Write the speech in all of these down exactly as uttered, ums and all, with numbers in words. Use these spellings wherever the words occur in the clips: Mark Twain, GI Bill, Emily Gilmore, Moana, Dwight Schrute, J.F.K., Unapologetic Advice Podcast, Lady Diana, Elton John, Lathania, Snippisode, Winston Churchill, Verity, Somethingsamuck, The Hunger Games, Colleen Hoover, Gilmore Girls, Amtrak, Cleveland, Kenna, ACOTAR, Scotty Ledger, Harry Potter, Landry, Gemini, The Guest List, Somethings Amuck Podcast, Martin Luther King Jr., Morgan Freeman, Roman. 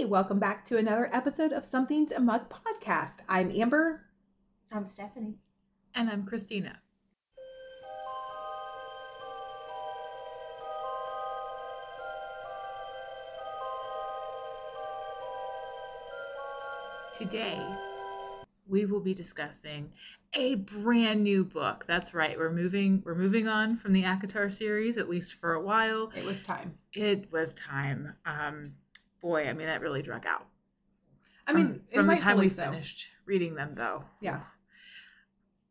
Hey, welcome back to another episode of Something's a Mug podcast. I'm Amber. I'm Stephanie. And I'm Christina. Today, we will be discussing a brand new book. That's right. We're moving we're moving on from the ACOTAR series, at least for a while. It was time. It was time. Um, boy, I mean, that really drug out. I from, mean, from the time we so. finished reading them, though. Yeah.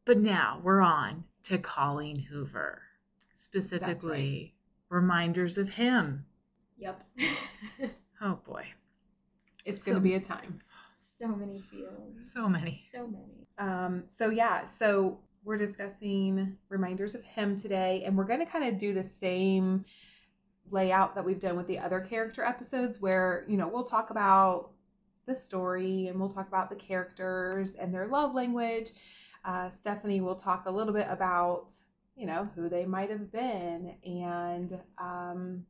But now we're on to Colleen Hoover, specifically right. Reminders of Him. Yep. Oh, boy. It's so, going to be a time. So many feelings. So many. So many. Um, so, yeah. So we're discussing Reminders of Him today, and we're going to kind of do the same layout that we've done with the other character episodes where, you know, we'll talk about the story and we'll talk about the characters and their love language. Uh, Stephanie will talk a little bit about, you know, who they might have been and um,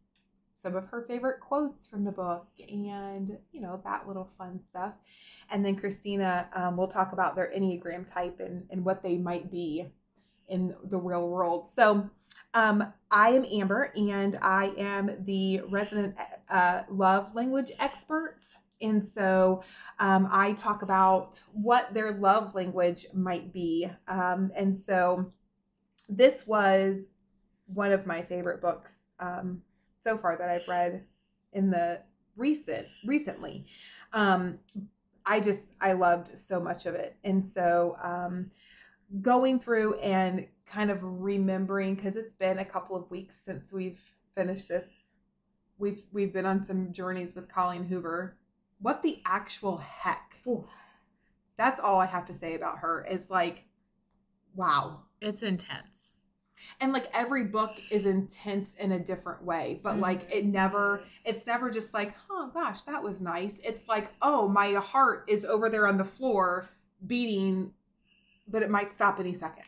some of her favorite quotes from the book and, you know, that little fun stuff. And then Christina um, will talk about their Enneagram type and, and what they might be in the real world. So Um, I am Amber, and I am the resident uh, love language expert, and so um, I talk about what their love language might be, um, and so this was one of my favorite books um, so far that I've read in the recent, recently. Um, I just, I loved so much of it, and so um, going through and kind of remembering, because it's been a couple of weeks since we've finished this. We've we've been on some journeys with Colleen Hoover. What the actual heck? Ooh. That's all I have to say about her. It's like, wow. It's intense. And like every book is intense in a different way, but like it never, it's never just like, oh gosh, that was nice. It's like, oh, my heart is over there on the floor beating, but it might stop any second.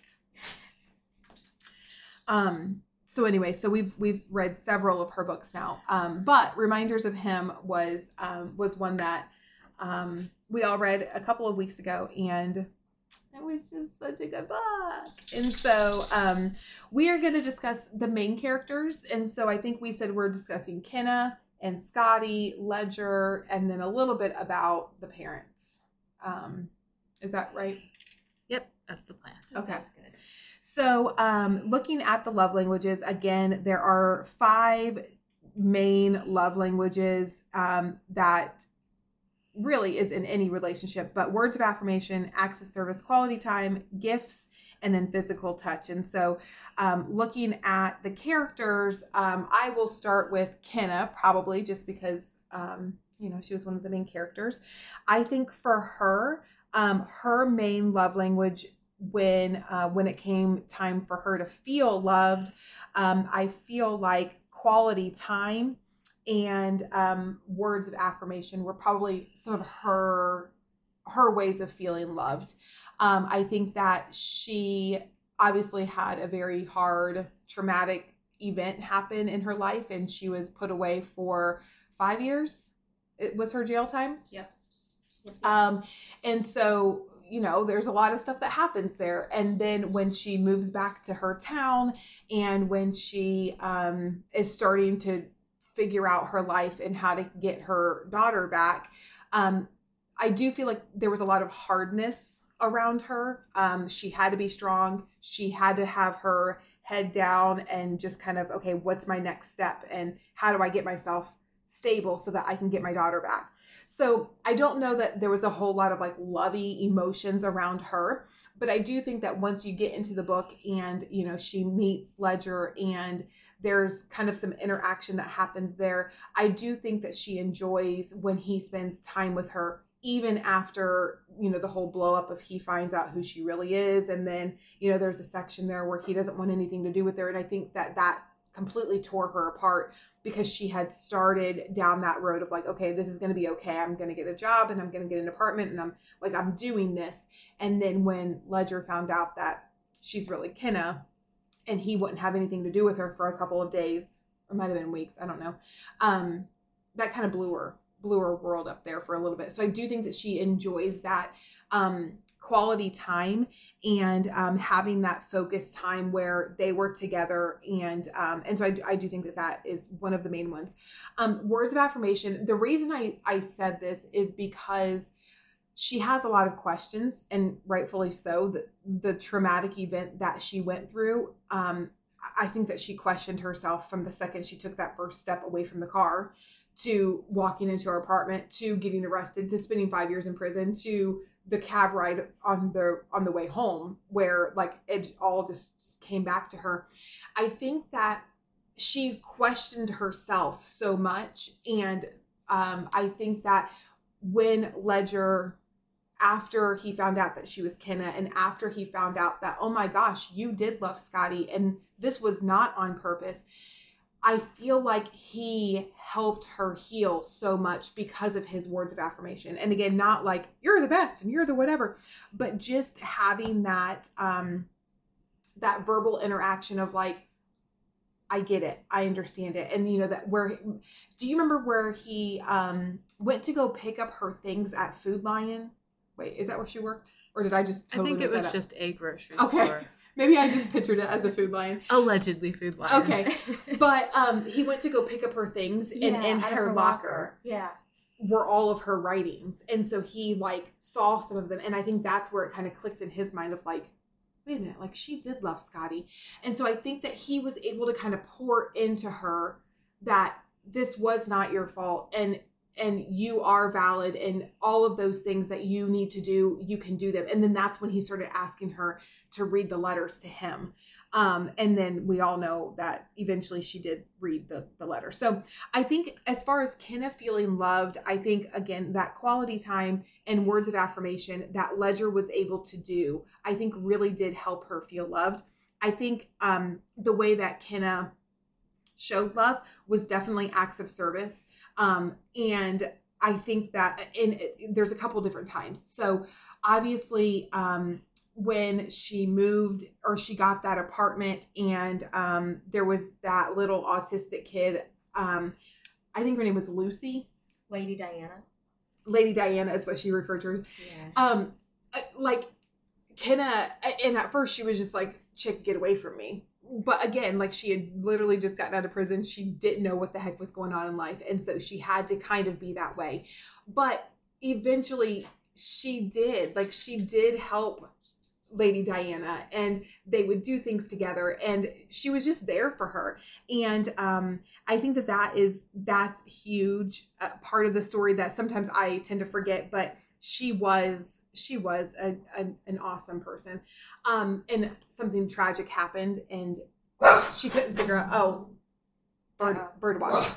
Um, so anyway, so we've, we've read several of her books now. Um, but Reminders of Him was, um, was one that, um, we all read a couple of weeks ago, and it was just such a good book. And so, um, we are going to discuss the main characters. And so I think we said we're discussing Kenna and Scotty, Ledger, and then a little bit about the parents. Um, is that right? Yep. That's the plan. That okay. Sounds good. So um, looking at the love languages, again, there are five main love languages um, that really is in any relationship, but words of affirmation, acts of service, quality time, gifts, and then physical touch. And so um, looking at the characters, um, I will start with Kenna, probably just because, um, you know, she was one of the main characters. I think for her, um, her main love language when uh, when it came time for her to feel loved, um, I feel like quality time and um, words of affirmation were probably some of her her ways of feeling loved. Um, I think that she obviously had a very hard, traumatic event happen in her life, and she was put away for five years. It was her jail time. Yep. Yep. Um, and so, you know, there's a lot of stuff that happens there. And then when she moves back to her town and when she um, is starting to figure out her life and how to get her daughter back, um, I do feel like there was a lot of hardness around her. Um, she had to be strong. She had to have her head down and just kind of, okay, what's my next step? And how do I get myself stable so that I can get my daughter back? So I don't know that there was a whole lot of like lovey emotions around her, but I do think that once you get into the book and, you know, she meets Ledger and there's kind of some interaction that happens there, I do think that she enjoys when he spends time with her, even after, you know, the whole blow up of he finds out who she really is. And then, you know, there's a section there where he doesn't want anything to do with her. And I think that that completely tore her apart, because she had started down that road of like, okay, this is going to be okay. I'm going to get a job and I'm going to get an apartment and I'm like, I'm doing this. And then when Ledger found out that she's really Kenna and he wouldn't have anything to do with her for a couple of days, or might've been weeks, I don't know. Um, that kind of blew her bluer world up there for a little bit. So I do think that she enjoys that um, quality time and um, having that focused time where they were together. And um, and so I do, I do think that that is one of the main ones. Um, words of affirmation. The reason I, I said this is because she has a lot of questions, and rightfully so. The, the traumatic event that she went through, um, I think that she questioned herself from the second she took that first step away from the car, to walking into her apartment, to getting arrested, to spending five years in prison, to the cab ride on the on the way home, where like it all just came back to her. I think that she questioned herself so much, and um, I think that when Ledger, after he found out that she was Kenna, and after he found out that, oh my gosh, you did love Scotty, and this was not on purpose, I feel like he helped her heal so much because of his words of affirmation. And again, not like, you're the best and you're the whatever, but just having that um, that verbal interaction of like, I get it, I understand it. And you know, that where, do you remember where he um, went to go pick up her things at Food Lion? Wait, is that where she worked? Or did I just totally I think it was just a grocery okay. store. Maybe I just pictured it as a Food Lion. Allegedly Food Lion. Okay. But um, he went to go pick up her things, and yeah, in her, her locker, locker yeah. were all of her writings. And so he like saw some of them. And I think that's where it kind of clicked in his mind of like, wait a minute, like she did love Scotty. And so I think that he was able to kind of pour into her that this was not your fault, and and you are valid, and all of those things that you need to do, you can do them. And then that's when he started asking her to read the letters to him. Um, and then we all know that eventually she did read the, the letter. So I think as far as Kenna feeling loved, I think, again, that quality time and words of affirmation that Ledger was able to do, I think really did help her feel loved. I think um, the way that Kenna showed love was definitely acts of service. Um, and I think that in, in, there's a couple different times. So obviously, um, when she moved, or she got that apartment, and um, there was that little autistic kid. Um, I think her name was Lucy. Lady Diana. Lady Diana is what she referred to her. Yes. Um, like, Kenna, and at first she was just like, chick, get away from me. But again, like, she had literally just gotten out of prison. She didn't know what the heck was going on in life. And so she had to kind of be that way. But eventually she did. Like, she did help Lady Diana, and they would do things together, and she was just there for her. And um, I think that that is, that's huge uh, part of the story that sometimes I tend to forget, but she was, she was a, a, an awesome person. Um, and something tragic happened, and she couldn't figure out, oh, bird, bird watch.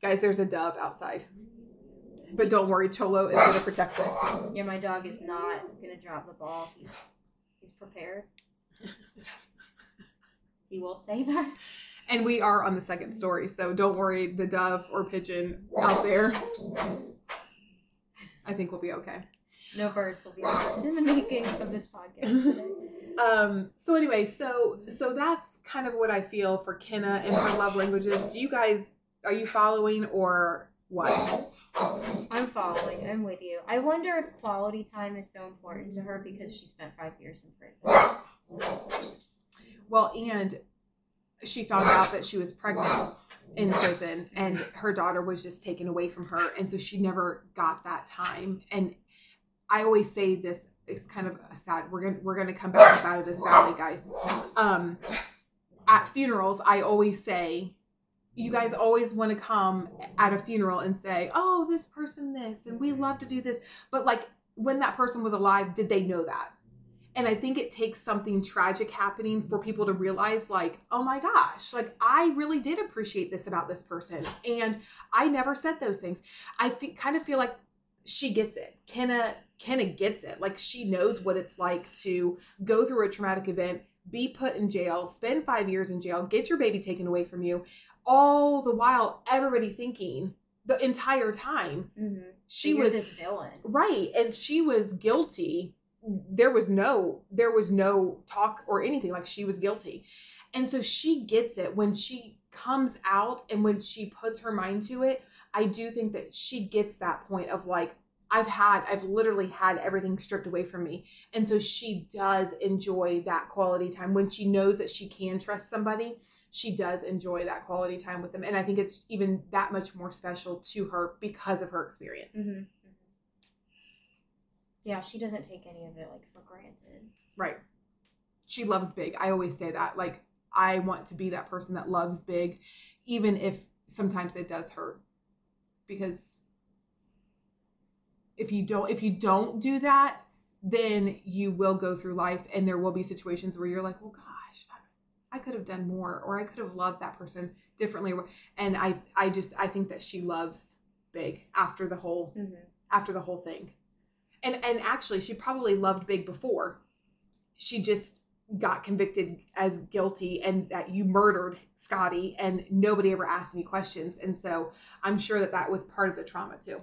Guys, there's a dove outside. But don't worry, Cholo is going to protect us. Yeah, my dog is not going to drop the ball. He's, he's prepared. He will save us. And we are on the second story, so don't worry, the dove or pigeon out there, I think we'll be okay. No birds will be left in the making of this podcast today. Um, so anyway, so so that's kind of what I feel for Kenna and her love languages. Do you guys, are you following or what? I'm following. I'm with you. I wonder if quality time is so important to her because she spent five years in prison. Well, and she found out that she was pregnant in prison, and her daughter was just taken away from her, and so she never got that time. And I always say this, it's kind of sad. We're gonna we're gonna come back out of this valley, guys. Um, at funerals, I always say, you guys always want to come at a funeral and say, oh, this person, this, and we love to do this. But like, when that person was alive, did they know that? And I think it takes something tragic happening for people to realize like, oh my gosh, like I really did appreciate this about this person. And I never said those things. I fe- kind of feel like she gets it. Kenna, Kenna gets it. Like, she knows what it's like to go through a traumatic event, be put in jail, spend five years in jail, get your baby taken away from you. All the while, everybody thinking the entire time mm-hmm. she was this villain, right? And she was guilty. There was no, there was no talk or anything. Like, she was guilty, and so she gets it when she comes out and when she puts her mind to it. I do think that she gets that point of like, I've had, I've literally had everything stripped away from me. And so she does enjoy that quality time. When she knows that she can trust somebody, she does enjoy that quality time with them. And I think it's even that much more special to her because of her experience. Mm-hmm. Mm-hmm. Yeah, she doesn't take any of it like for granted. Right. She loves big. I always say that. Like, I want to be that person that loves big, even if sometimes it does hurt. Because if you don't, if you don't do that, then you will go through life and there will be situations where you're like, well, gosh, I could have done more, or I could have loved that person differently. And I, I just, I think that she loves big after the whole, mm-hmm. after the whole thing. And, and actually she probably loved big before. She just got convicted as guilty and that you murdered Scotty and nobody ever asked any questions. And so I'm sure that that was part of the trauma too.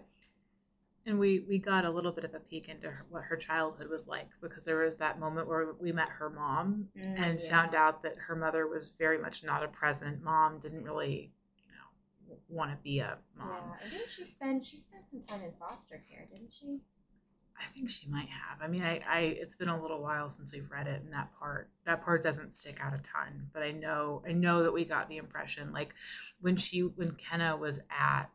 And we, we got a little bit of a peek into her, what her childhood was like, because there was that moment where we met her mom mm, and yeah. found out that her mother was very much not a present mom, didn't really, you know, want to be a mom. Yeah, and didn't she spend, she spent some time in foster care, didn't she? I think she might have. I mean, I, I it's been a little while since we've read it, and that part that part doesn't stick out a ton. But I know I know that we got the impression, like when she when Kenna was at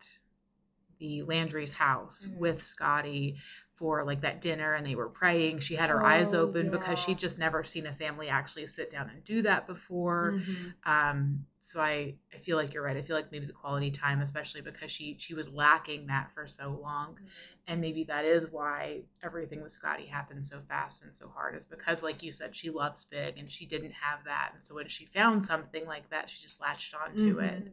the Landry's house mm-hmm. with Scotty for like that dinner and they were praying. She had her oh, eyes open yeah. because she'd just never seen a family actually sit down and do that before. Mm-hmm. Um, so I, I feel like you're right. I feel like maybe the quality time, especially because she, she was lacking that for so long. Mm-hmm. And maybe that is why everything with Scotty happened so fast and so hard, is because, like you said, she loves big and she didn't have that. And so when she found something like that, she just latched onto mm-hmm. it.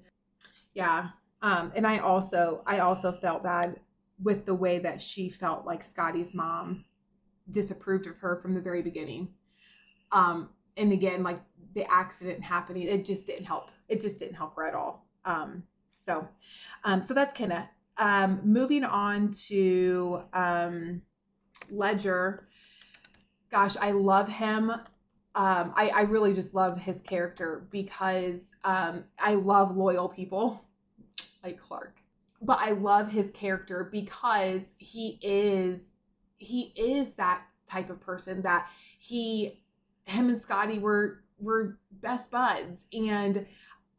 Yeah. Um, and I also, I also felt bad with the way that she felt like Scotty's mom disapproved of her from the very beginning. Um, and again, like the accident happening, it just didn't help. It just didn't help her at all. Um, so, um, so that's Kenna. Um, moving on to, um, Ledger. Gosh, I love him. Um, I, I really just love his character because, um, I love loyal people. Like Clark. But I love his character because he is, he is that type of person that he, him and Scotty were, were best buds, and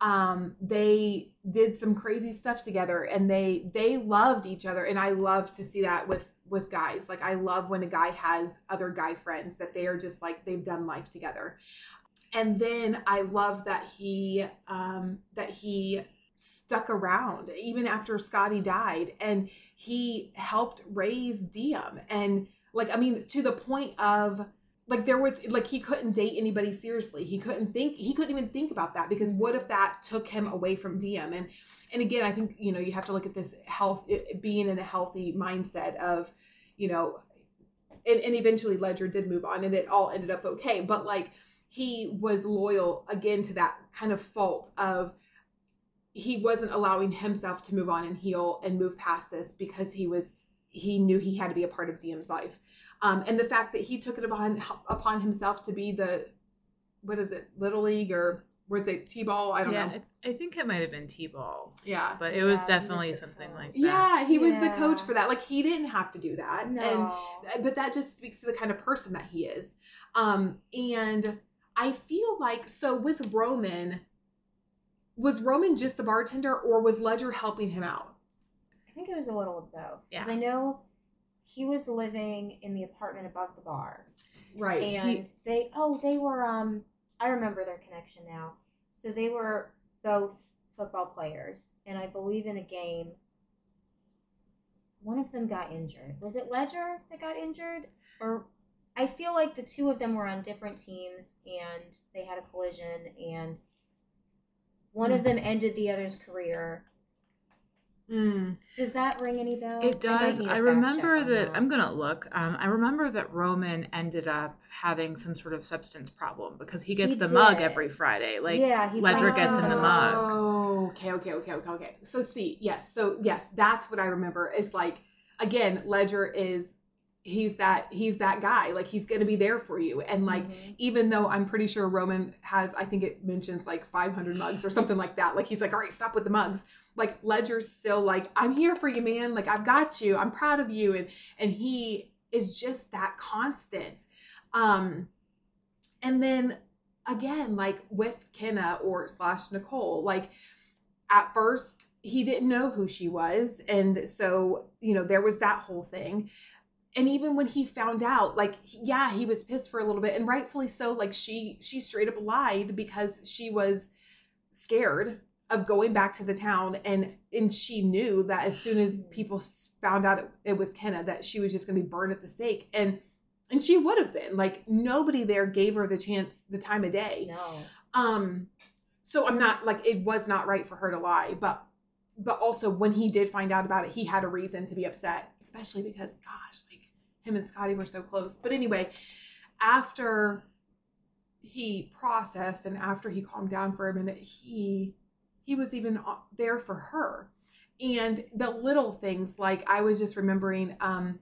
um, they did some crazy stuff together and they, they loved each other. And I love to see that with, with guys. Like I love when a guy has other guy friends that they are just like, they've done life together. And then I love that he, um, that he, stuck around even after Scotty died, and he helped raise Diem. And like, I mean, to the point of like, there was like, he couldn't date anybody seriously. He couldn't think, he couldn't even think about that, because what if that took him away from Diem? And, and again, I think, you know, you have to look at this health, it, being in a healthy mindset of, you know, and, and eventually Ledger did move on and it all ended up okay. But like, he was loyal again to that kind of fault of, he wasn't allowing himself to move on and heal and move past this because he was, he knew he had to be a part of Diem's life. Um, and the fact that he took it upon, upon himself to be the, what is it? Little league or what's it? T-ball. I don't yeah, know. I, th- I think it might've been T-ball. Yeah. But it was yeah, definitely was something coach. Like that. Yeah. He was yeah. the coach for that. Like he didn't have to do that. No. And, but that just speaks to the kind of person that he is. Um, and I feel like, so with Roman, was Roman just the bartender, or was Ledger helping him out? I think it was a little of both. Yeah. Because I know he was living in the apartment above the bar. Right. And he... they, oh, they were, um, I remember their connection now. So they were both football players. And I believe in a game, one of them got injured. Was it Ledger that got injured? Or I feel like the two of them were on different teams and they had a collision, and one of them ended the other's career. Mm. Does that ring any bells? It does. I, I remember that, that. I'm going to look. Um, I remember that Roman ended up having some sort of substance problem because he gets he the did. mug every Friday. Like yeah, Ledger gets in the mug. Oh, okay, okay, okay, okay, okay. So see, yes. So yes, that's what I remember. It's like, again, Ledger is, he's that, he's that guy. Like he's going to be there for you. And like, mm-hmm. even though I'm pretty sure Roman has, I think it mentions like five hundred mugs or something like that. Like he's like, all right, stop with the mugs. like Ledger's still like, I'm here for you, man. Like, I've got you. I'm proud of you. And, and he is just that constant. Um, and then again, like with Kenna or slash Nicole, like at first he didn't know who she was. And so, you know, there was that whole thing. And even when he found out, like, yeah, he was pissed for a little bit, and rightfully so. Like she, she straight up lied because she was scared of going back to the town. And, and she knew that as soon as people found out it, it was Kenna, that she was just going to be burned at the stake. And, and she would have been, like, nobody there gave her the chance, the time of day. No. Um, so I'm not like, it was not right for her to lie, but But also, when he did find out about it, he had a reason to be upset, especially because, gosh, like, him and Scotty were so close. But anyway, after he processed and after he calmed down for a minute, he he was even there for her. And the little things, like, I was just remembering, um,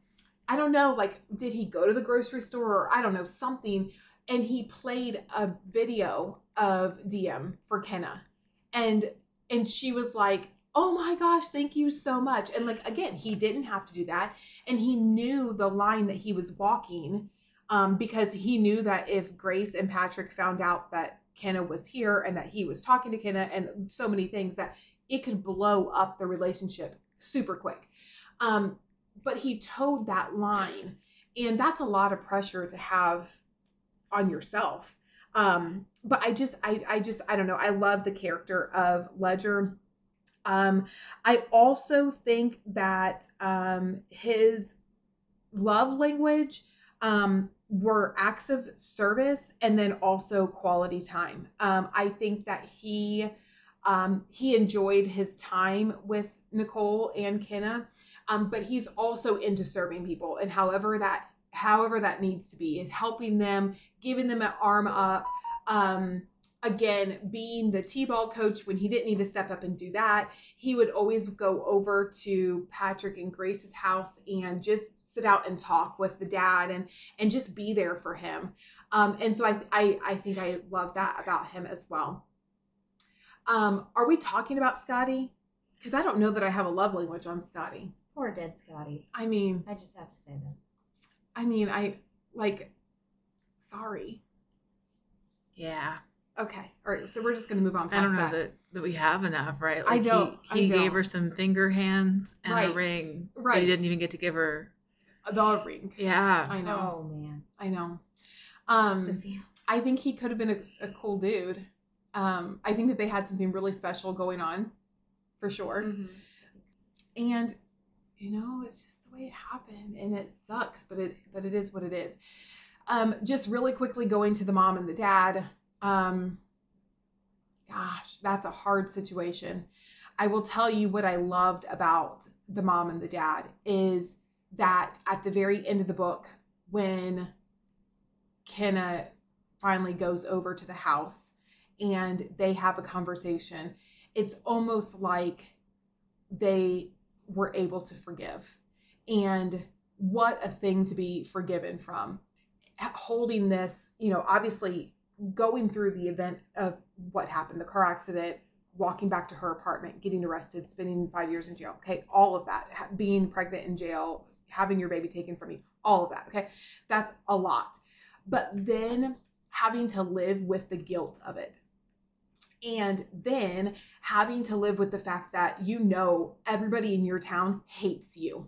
I don't know, like, did he go to the grocery store or, I don't know, something, and he played a video of Diem for Kenna. And, and she was like, oh my gosh, thank you so much. And like, again, he didn't have to do that. And he knew the line that he was walking, um, because he knew that if Grace and Patrick found out that Kenna was here and that he was talking to Kenna and so many things, that it could blow up the relationship super quick. Um, but he towed that line, and that's a lot of pressure to have on yourself. Um, but I just, I, I just, I don't know. I love the character of Ledger. Um, I also think that, um, his love language, um, were acts of service and then also quality time. Um, I think that he, um, he enjoyed his time with Nicole and Kenna, um, but he's also into serving people, and however that, however that needs to be, is helping them, giving them an arm up, um, again, being the t-ball coach when he didn't need to step up and do that. He would always go over to Patrick and Grace's house and just sit out and talk with the dad and and just be there for him. Um, and so I, I I think I love that about him as well. Um, are we talking about Scotty? Because I don't know that I have a love language on Scotty. Poor dead Scotty. I mean, I just have to say that. I mean, I like. Sorry. Yeah. Okay. All right. So we're just going to move on past that. I don't know that. That, that we have enough, right? Like I don't. He, he I don't. gave her some finger hands and right. a ring. Right. But he didn't even get to give her the ring. Yeah. I know. Oh, man. I know. Um, I think he could have been a, a cool dude. Um, I think that they had something really special going on for sure. Mm-hmm. And, you know, it's just the way it happened, and it sucks, but it, but it is what it is. Um, just really quickly going to the mom and the dad. Um, gosh, that's a hard situation. I will tell you what I loved about the mom and the dad is that at the very end of the book, when Kenna finally goes over to the house and they have a conversation, it's almost like they were able to forgive. And what a thing to be forgiven from. Holding this, you know, obviously going through the event of what happened, the car accident, walking back to her apartment, getting arrested, spending five years in jail. Okay. All of that, being pregnant in jail, having your baby taken from you, all of that. Okay. That's a lot. But then having to live with the guilt of it. And then having to live with the fact that, you know, everybody in your town hates you,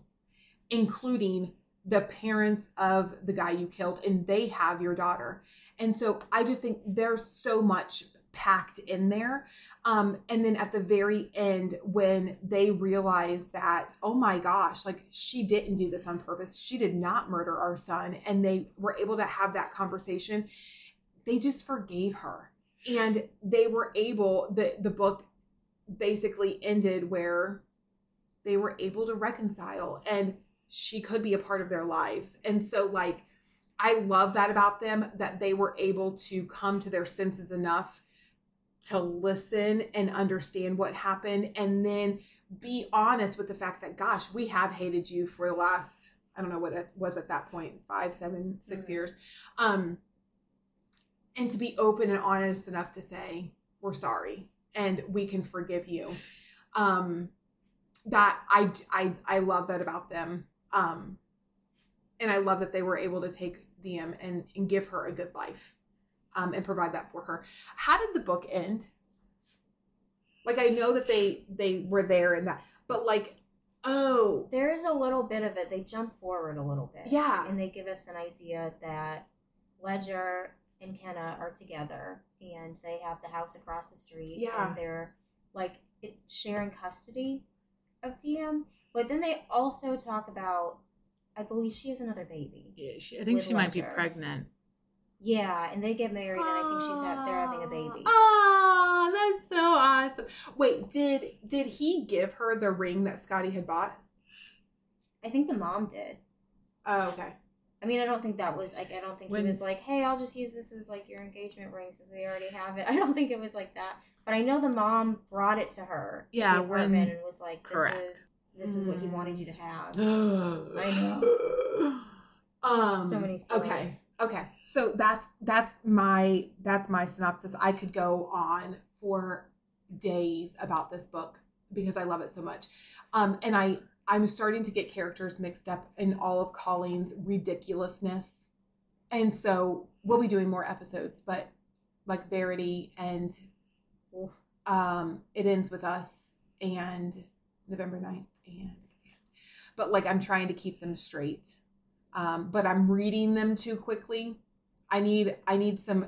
including the parents of the guy you killed, and they have your daughter. And so I just think there's so much packed in there. Um, and then at the very end, when they realize that, oh my gosh, like, she didn't do this on purpose. She did not murder our son. And they were able to have that conversation. They just forgave her. And they were able, the, the book basically ended where they were able to reconcile, and she could be a part of their lives. And so, like, I love that about them, that they were able to come to their senses enough to listen and understand what happened, and then be honest with the fact that, gosh, we have hated you for the last, I don't know what it was at that point, five, seven, six mm-hmm. years. Um, and to be open and honest enough to say, we're sorry and we can forgive you. um, that I, I, I love that about them. Um, and I love that they were able to take Diem and, and give her a good life, um, and provide that for her. How did the book end? Like, I know that they, they were there and that, but like, oh. There is a little bit of it. They jump forward a little bit. Yeah. And they give us an idea that Ledger and Kenna are together and they have the house across the street. Yeah. And they're like it, sharing custody of Diem. But then they also talk about, I believe she has another baby. Yeah, she, I think she Ledger. might be pregnant. Yeah, and they get married, and I think she's out there having a baby. Oh, that's so awesome. Wait, did did he give her the ring that Scotty had bought? I think the mom did. Oh, okay. I mean, I don't think that was, like, I don't think when, he was like, hey, I'll just use this as, like, your engagement ring since we already have it. I don't think it was like that. But I know the mom brought it to her. Yeah. The apartment, and was like, this correct. is this is what he wanted you to have. I know. Um, so many feelings. Okay. Okay, so that's that's my that's my synopsis. I could go on for days about this book because I love it so much, um, and I I'm starting to get characters mixed up in all of Colleen's ridiculousness, and so we'll be doing more episodes. But like Verity and um, It Ends with Us and November ninth, and but like I'm trying to keep them straight. Um, but I'm reading them too quickly. I need I need some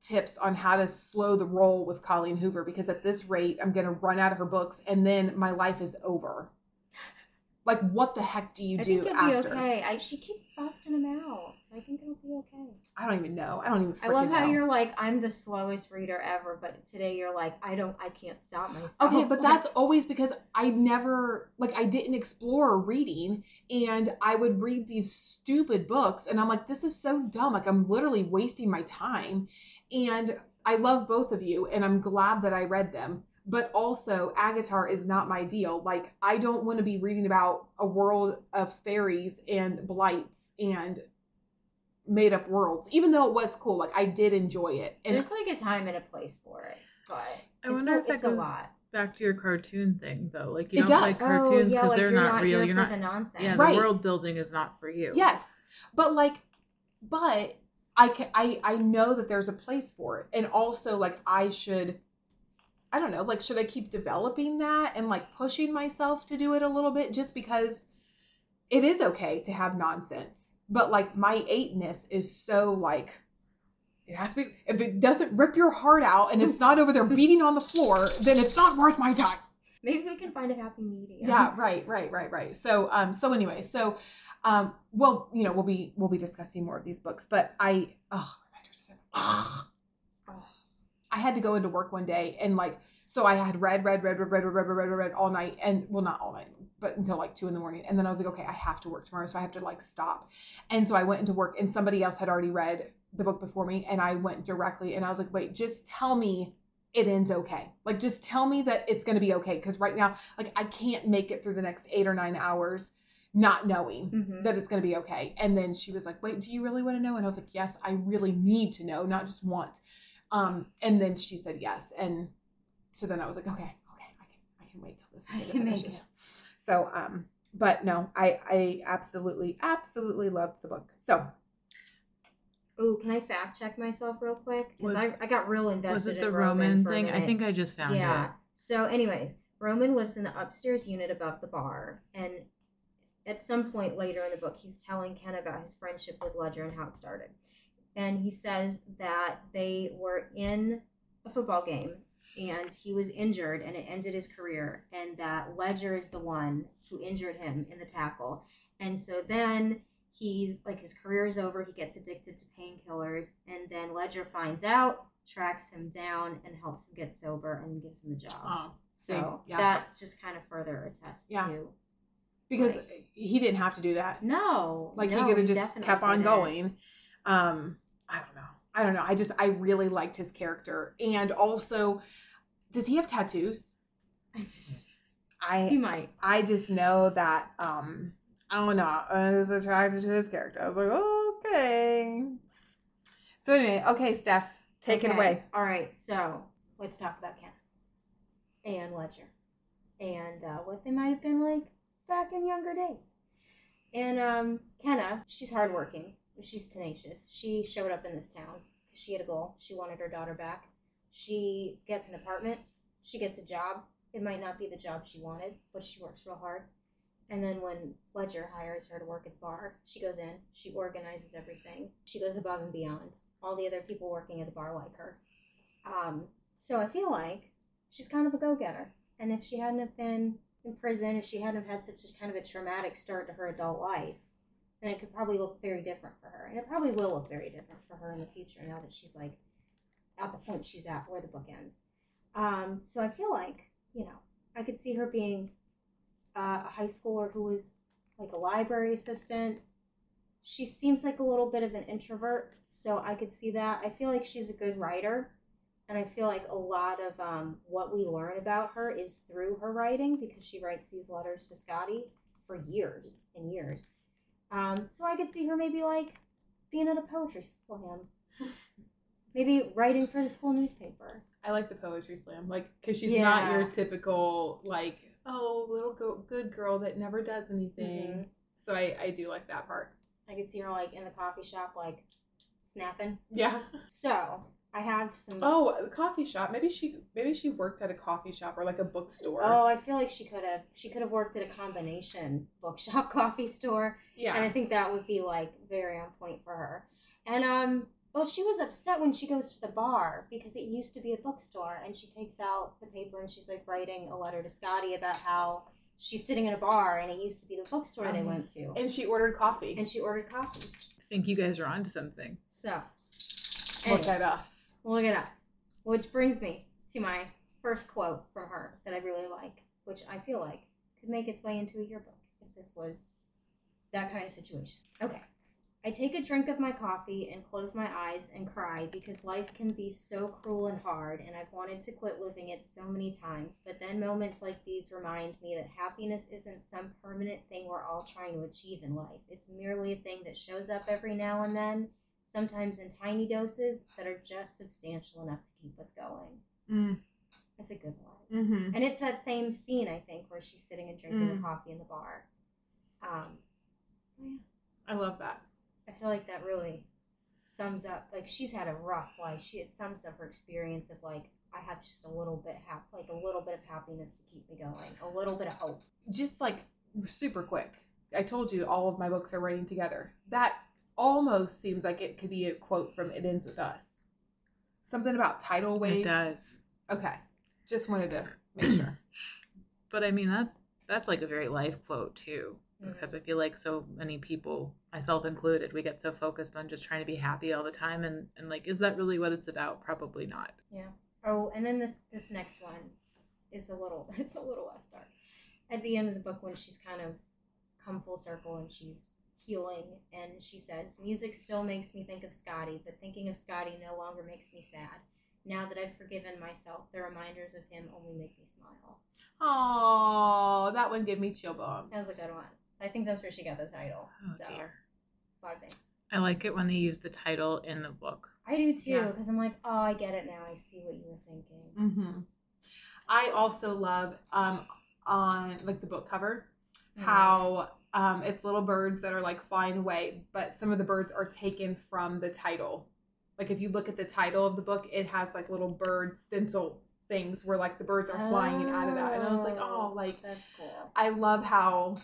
tips on how to slow the roll with Colleen Hoover, because at this rate, I'm going to run out of her books and then my life is over. Like, what the heck do you I do after? I think it'll be okay. I, she keeps busting them out, so I think it'll be okay. I don't even know. I don't even freaking know. I love how know. You're like, I'm the slowest reader ever, but today you're like, I don't, I can't stop myself. Okay, but that's always because I never, like, I didn't explore reading, and I would read these stupid books, and I'm like, this is so dumb. Like, I'm literally wasting my time, and I love both of you, and I'm glad that I read them. But also, ACOTAR is not my deal. Like, I don't want to be reading about a world of fairies and blights and made-up worlds, even though it was cool. Like, I did enjoy it. And there's, like, a time and a place for it. But I wonder if that goes back to your cartoon thing, though. Like, you don't like cartoons because they're not real. You're not here for the nonsense. Yeah, the world building is not for you. Yes. But, like, but I can, I, I know that there's a place for it. And also, like, I should... I don't know, like, should I keep developing that and, like, pushing myself to do it a little bit, just because it is okay to have nonsense. But, like, my eightness is so, like, it has to be, if it doesn't rip your heart out and it's not over there beating on the floor, then it's not worth my time. Maybe we can find a happy medium. Yeah, right, right, right, right. So, um, so anyway, so, um, well, you know, we'll be, we'll be discussing more of these books, but I, oh, oh. I had to go into work one day, and like, so I had read, read, read, read, read, read, read, read, read, read all night, and well, not all night, but until like two in the morning. And then I was like, okay, I have to work tomorrow, so I have to like stop. And so I went into work, and somebody else had already read the book before me, and I went directly, and I was like, wait, just tell me it ends okay. Like, just tell me that it's going to be okay, because right now, like, I can't make it through the next eight or nine hours not knowing mm-hmm. that it's going to be okay. And then she was like, wait, do you really want to know? And I was like, yes, I really need to know, not just want. Um, and then she said yes. And so then I was like, okay, okay, I can, I can wait till this I can make it. So, um, but no, I, I absolutely, absolutely loved the book. So. Oh, can I fact check myself real quick? Because I, I got real invested. Was it the in Roman, Roman thing? I think I just found yeah. it. Yeah. So anyways, Roman lives in the upstairs unit above the bar. And at some point later in the book, he's telling Ken about his friendship with Ledger and how it started. And he says that they were in a football game and he was injured and it ended his career, and that Ledger is the one who injured him in the tackle. And so then he's like, his career is over. He gets addicted to painkillers, and then Ledger finds out, tracks him down, and helps him get sober and gives him a job. Oh, so yeah. That just kind of further attests yeah. to. Because like, he didn't have to do that. No. Like no, he could have just kept on going. Um, I don't know. I don't know. I just, I really liked his character. And also, does he have tattoos? I, he might. I just know that, um, I don't know. I was attracted to his character. I was like, oh, okay. So anyway, okay, Steph, take okay. it away. All right. So let's talk about Ken and Ledger. and uh, what they might have been like back in younger days. And um, Kenna, she's hardworking. She's tenacious. She showed up in this town. She had a goal. She wanted her daughter back. She gets an apartment. She gets a job. It might not be the job she wanted, but she works real hard. And then when Ledger hires her to work at the bar, she goes in. She organizes everything. She goes above and beyond. All the other people working at the bar like her. Um, so I feel like she's kind of a go-getter. And if she hadn't have been in prison, if she hadn't have had such a kind of a traumatic start to her adult life, then it could probably look very different for her. And it probably will look very different for her in the future now that she's, like, at the point she's at where the book ends. Um, so I feel like, you know, I could see her being uh, a high schooler who was, like, a library assistant. She seems like a little bit of an introvert, so I could see that. I feel like she's a good writer, and I feel like a lot of um, what we learn about her is through her writing, because she writes these letters to Scotty for years and years. Um, so I could see her maybe, like, being at a poetry slam. Maybe writing for the school newspaper. I like the poetry slam, like, because she's yeah. not your typical, like, oh, little go- good girl that never does anything. Mm-hmm. So I, I do like that part. I could see her, like, in the coffee shop, like, snapping. Yeah. So I have some. Oh, the coffee shop. Maybe she maybe she worked at a coffee shop or, like, a bookstore. Oh, I feel like she could have. She could have worked at a combination bookshop, coffee store. Yeah. And I think that would be, like, very on point for her. And, um, well, she was upset when she goes to the bar because it used to be a bookstore. And she takes out the paper and she's, like, writing a letter to Scotty about how she's sitting in a bar and it used to be the bookstore um, they went to. And she ordered coffee. And she ordered coffee. I think you guys are onto something. So. Anyway. Look at us. Look it up. Which brings me to my first quote from her that I really like, which I feel like could make its way into a yearbook if this was that kind of situation. Okay. I take a drink of my coffee and close my eyes and cry because life can be so cruel and hard, and I've wanted to quit living it so many times, but then moments like these remind me that happiness isn't some permanent thing we're all trying to achieve in life. It's merely a thing that shows up every now and then, sometimes in tiny doses that are just substantial enough to keep us going. Mm. That's a good one. Mm-hmm. And it's that same scene, I think, where she's sitting and drinking mm. the coffee in the bar. Um, yeah. I love that. I feel like that really sums up, like, she's had a rough life. She It sums up her experience of, like, I have just a little bit, ha- like, a little bit of happiness to keep me going. A little bit of hope. Just, like, super quick. I told you all of my books are writing together. That almost seems like it could be a quote from It Ends with Us. Something about tidal waves. It does. Okay. Just wanted to make sure. But I mean, that's that's like a very life quote too, because mm-hmm. I feel like so many people, myself included, we get so focused on just trying to be happy all the time. And, and like, is that really what it's about? Probably not. Yeah. Oh, and then this, this next one is a little, it's a little less dark. At the end of the book when she's kind of come full circle and she's healing, and she says, "Music still makes me think of Scotty, but thinking of Scotty no longer makes me sad. Now that I've forgiven myself, the reminders of him only make me smile." Oh, that one gave me chill bumps. That was a good one. I think that's where she got the title. Oh, so, dear. I like it when they use the title in the book. I do too, because yeah. I'm like, oh, I get it now. I see what you were thinking. Mm-hmm. I also love um on like the book cover mm-hmm. how. Um, it's little birds that are like flying away, but some of the birds are taken from the title. Like if you look at the title of the book, it has like little bird stencil things where like the birds are flying oh, out of that. And I was like, oh, like that's cool. I love how,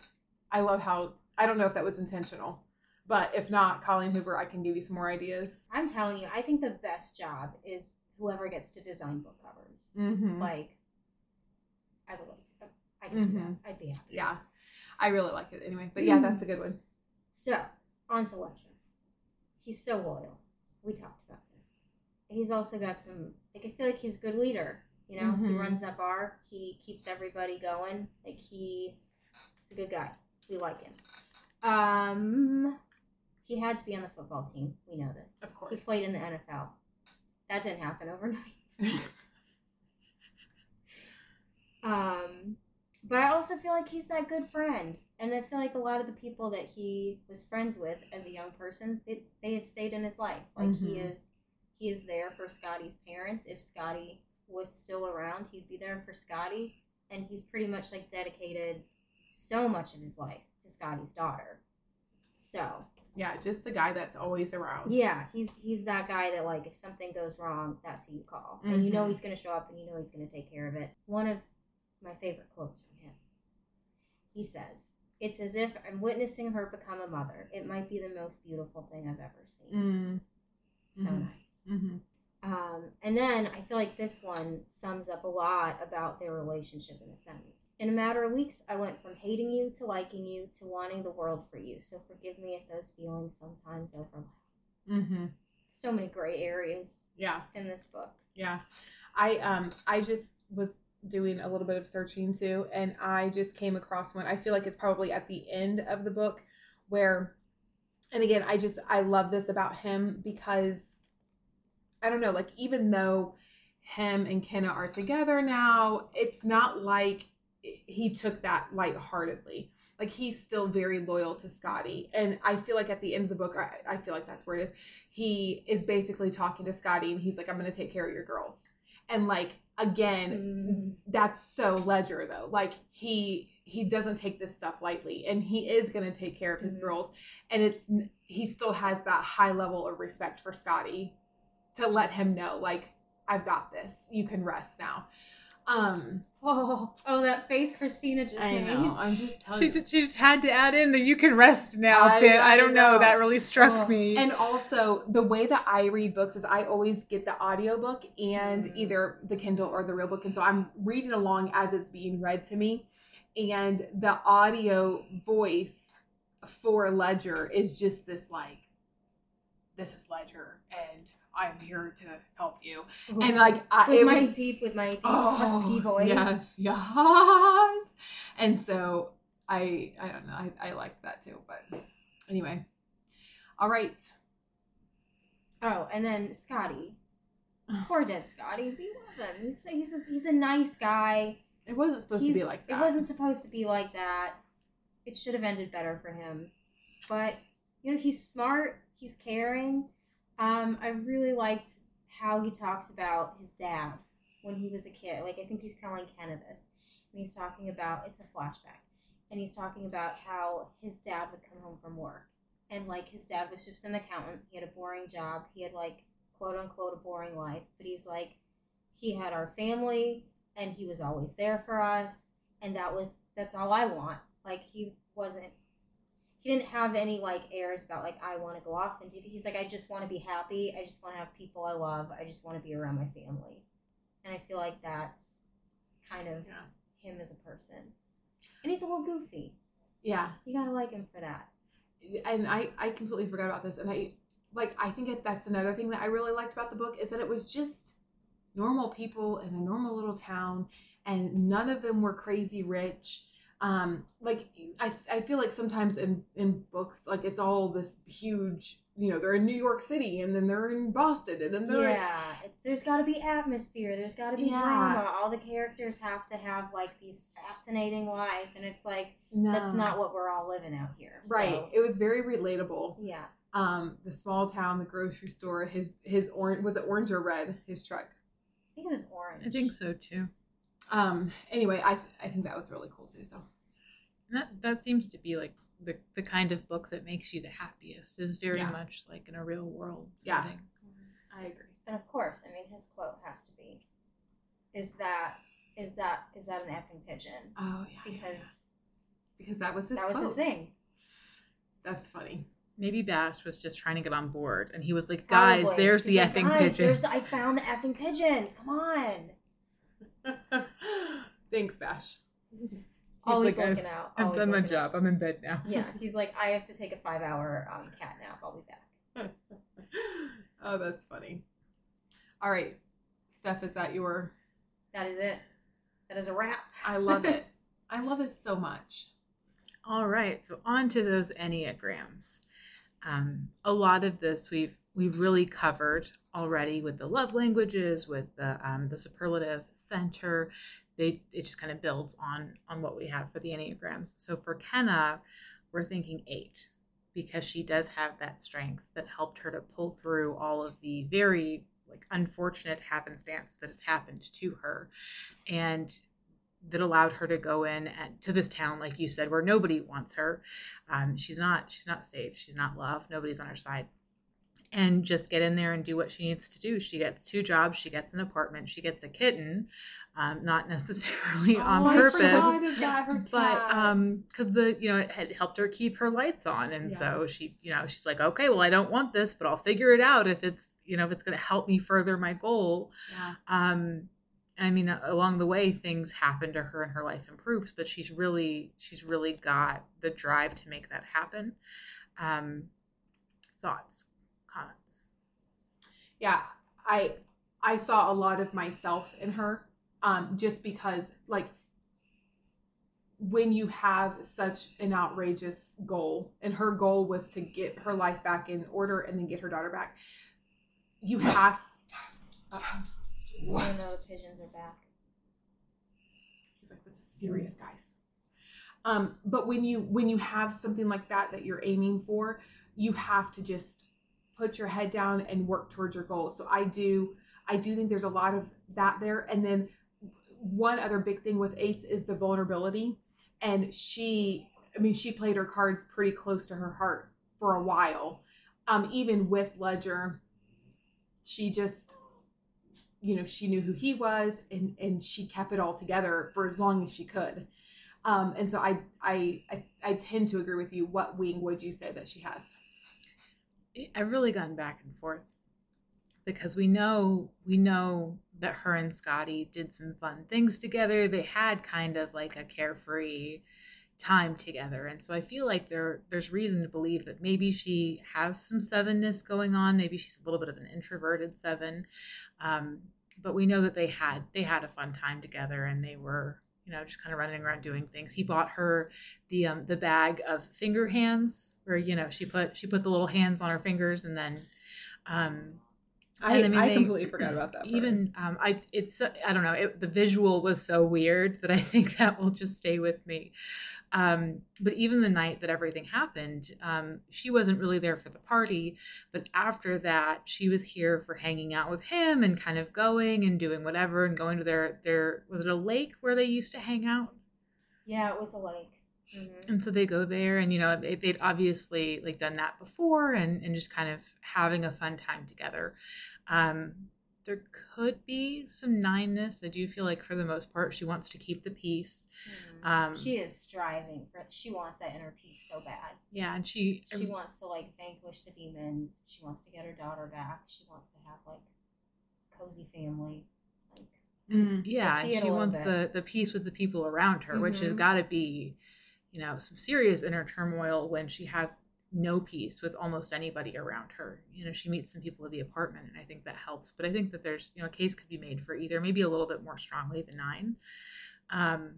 I love how, I don't know if that was intentional, but if not, Colleen Hoover, I can give you some more ideas. I'm telling you, I think the best job is whoever gets to design book covers. Mm-hmm. Like, I would like to, I could mm-hmm. do that. I'd be happy. Yeah. I really like it anyway, but yeah, that's a good one. So, on to Ledger. He's so loyal. We talked about this. He's also got some, like, I feel like he's a good leader, you know? Mm-hmm. He runs that bar. He keeps everybody going. Like, he, he's a good guy. We like him. Um, he had to be on the football team. We know this. Of course. He played in the N F L. That didn't happen overnight. um... But I also feel like he's that good friend. And I feel like a lot of the people that he was friends with as a young person, they, they have stayed in his life. Like, mm-hmm. he is he is there for Scotty's parents. If Scotty was still around, he'd be there for Scotty. and he's pretty much like dedicated so much of his life to Scotty's daughter. So yeah, just the guy that's always around. Yeah, he's he's that guy that, like, if something goes wrong, that's who you call. Mm-hmm. And you know he's going to show up, and you know he's going to take care of it. One of my favorite quotes from him. He says, "It's as if I'm witnessing her become a mother. It might be the most beautiful thing I've ever seen." Mm-hmm. So mm-hmm. nice. Mm-hmm. Um, and then I feel like this one sums up a lot about their relationship in a sentence. "In a matter of weeks, I went from hating you to liking you to wanting the world for you. So forgive me if those feelings sometimes overlap." Mm-hmm. So many gray areas. Yeah. In this book. Yeah. I um I just was doing a little bit of searching too, and I just came across one. I feel like it's probably at the end of the book where, and again, I just I love this about him because, I don't know, like, even though him and Kenna are together now, it's not like he took that lightheartedly. Like, he's still very loyal to Scotty. And I feel like at the end of the book, I, I feel like that's where it is. He is basically talking to Scotty, and he's like, "I'm going to take care of your girls." And, like, again, mm. that's so Ledger, though. Like, he he doesn't take this stuff lightly, and he is going to take care of his mm. girls. And it's he still has that high level of respect for Scotty to let him know, like, "I've got this. You can rest now." Um, oh, oh, that face Christina just made. I know. I'm just telling she you. Just, she just had to add in the "you can rest now" I, bit. I, I don't know. know. That really struck oh. me. And also, the way that I read books is I always get the audiobook and mm. either the Kindle or the real book. And so I'm reading along as it's being read to me. And the audio voice for Ledger is just this, like, "This is Ledger, and I'm here to help you." Ooh. And like I, with my was, deep, with my deep oh, husky voice. Yes, yes. And so I, I don't know, I, I liked that too. But anyway, all right. Oh, and then Scotty, poor dead Scotty. We love him. He's he's a, he's a nice guy. It wasn't supposed he's, to be like that. It wasn't supposed to be like that. It should have ended better for him. But you know, he's smart. He's caring. Um, I really liked how he talks about his dad when he was a kid. Like, I think he's telling Kenna this, and he's talking about, it's a flashback, and he's talking about how his dad would come home from work, and, like, his dad was just an accountant. He had a boring job. He had, like, quote unquote, a boring life, but he's like, he had our family, and he was always there for us, and that was, that's all I want. Like, he wasn't He didn't have any, like, airs about, like, I want to go off and do. He's like, I just want to be happy. I just want to have people I love. I just want to be around my family. And I feel like that's kind of yeah. him as a person. And he's a little goofy. Yeah. You got to like him for that. And I, I completely forgot about this. And I, like, I think that's another thing that I really liked about the book is that it was just normal people in a normal little town. And none of them were crazy rich. Um, like, I I feel like sometimes in, in books, like, it's all this huge, you know, they're in New York City, and then they're in Boston, and then they're Yeah, in... it's, there's got to be atmosphere, there's got to be yeah. drama, all the characters have to have, like, these fascinating lives, and it's like, no. that's not what we're all living out here. So. Right, it was very relatable. Yeah. Um, the small town, the grocery store, his, his orange, was it orange or red, his truck? I think it was orange. I think so, too. Um, anyway, I th- I think that was really cool too, so. That that seems to be like the, the kind of book that makes you the happiest is very yeah. much like in a real world setting. Yeah, I agree. And of course, I mean, his quote has to be, is that, is that, is that an effing pigeon? Oh, yeah. Because. Yeah, yeah. Because that was his That quote. was his thing. That's funny. Maybe Bash was just trying to get on board and he was like, guys, Probably. there's He's the like, effing guys, pigeons. There's the, I found the effing pigeons. Come on. Thanks, Bash. Always like, looking out. Always I've done my job. Out. I'm in bed now. Yeah, he's like, I have to take a five-hour um, cat nap. I'll be back. Oh, that's funny. All right, Steph, is that your? That is it. That is a wrap. I love it. I love it so much. All right, so on to those Enneagrams. Um, a lot of this we've we've really covered already with the love languages, with the um, the superlative center. They it just kind of builds on on what we have for the Enneagrams. So for Kenna, we're thinking eight because she does have that strength that helped her to pull through all of the very like unfortunate happenstance that has happened to her, and that allowed her to go in and to this town, like you said, where nobody wants her. Um, she's not, she's not safe. She's not loved. Nobody's on her side. And just get in there and do what she needs to do. She gets two jobs. She gets an apartment. She gets a kitten, um, not necessarily oh, on purpose, her but um, because the you know it had helped her keep her lights on, and yes. so she you know she's like, okay, well I don't want this, but I'll figure it out if it's you know if it's going to help me further my goal. Yeah. Um, I mean, along the way, things happen to her and her life improves, but she's really she's really got the drive to make that happen. Um, thoughts. Comments. Yeah, I I saw a lot of myself in her, um, just because like when you have such an outrageous goal, and her goal was to get her life back in order and then get her daughter back, you have. Uh, what? I know the pigeons are back. He's like, this is serious, guys. Um, but when you when you have something like that that you're aiming for, you have to just put your head down and work towards your goals. So I do, I do think there's a lot of that there. And then one other big thing with eights is the vulnerability. And she, I mean, she played her cards pretty close to her heart for a while. Um, even with Ledger, she just, you know, she knew who he was and, and she kept it all together for as long as she could. Um, and so I, I, I, I tend to agree with you. What wing would you say that she has? I've really gone back and forth because we know we know that her and Scotty did some fun things together. They had kind of like a carefree time together. And so I feel like there there's reason to believe that maybe she has some sevenness going on. Maybe she's a little bit of an introverted seven. Um, but we know that they had they had a fun time together and they were, you know, just kind of running around doing things. He bought her the um, the bag of finger hands. Where, you know, she put she put the little hands on her fingers and then um, I, and I, mean, I they, completely forgot about that. Even um, I it's I don't know. It, the visual was so weird that I think that will just stay with me. Um, but even the night that everything happened, um, she wasn't really there for the party. But after that, she was here for hanging out with him and kind of going and doing whatever and going to their their was it a lake where they used to hang out? Yeah, it was a lake. Mm-hmm. And so they go there and, you know, they, they'd obviously like done that before and, and just kind of having a fun time together. Um, there could be some nine-ness. I do feel like for the most part, she wants to keep the peace. Mm-hmm. Um, she is striving for, she wants that inner peace so bad. Yeah. And she, she I, wants to like vanquish the demons. She wants to get her daughter back. She wants to have like cozy family. Like, mm-hmm. Yeah. And she wants bit. the, the peace with the people around her, mm-hmm. which has got to be, you know, some serious inner turmoil when she has no peace with almost anybody around her. You know, she meets some people at the apartment and I think that helps, but I think that there's, you know, a case could be made for either, maybe a little bit more strongly the nine. Um,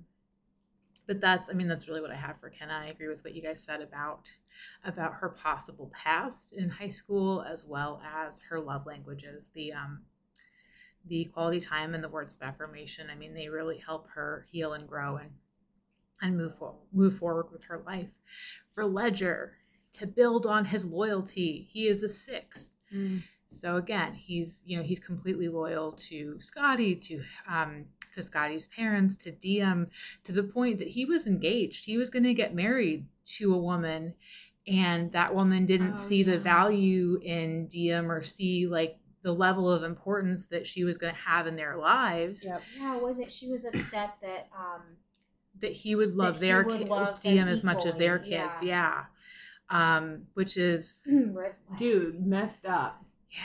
but that's, I mean, that's really what I have for Kenna. I agree with what you guys said about, about her possible past in high school, as well as her love languages, the, um, the quality time and the words of affirmation. I mean, they really help her heal and grow and, and move forward, move forward with her life. For Ledger, to build on his loyalty, he is a six. Mm. So again, he's, you know, he's completely loyal to Scotty, to um, to Scotty's parents, to Diem, to the point that he was engaged. He was going to get married to a woman, and that woman didn't oh, see yeah. the value in Diem or see, like, the level of importance that she was going to have in their lives. Yep. Yeah, was it? She was upset that... Um... that he would love their kid, D M as much as their kids. Yeah. yeah. Um, which is, dude, messed up. Yeah.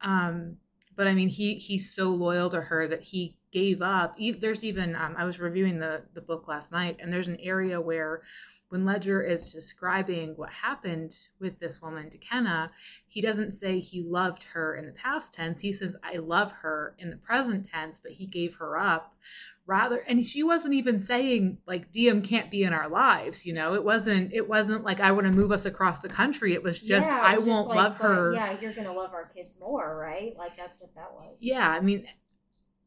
Um, but I mean, he, he's so loyal to her that he gave up. There's even, um, I was reviewing the, the book last night and there's an area where when Ledger is describing what happened with this woman to Kenna, he doesn't say he loved her in the past tense. He says, I love her in the present tense, but he gave her up. Rather, and she wasn't even saying like Diem can't be in our lives, you know. It wasn't. It wasn't like I want to move us across the country. It was just yeah, it was I just won't like, love her. Yeah, you're gonna love our kids more, right? Like that's what that was. Yeah, I mean,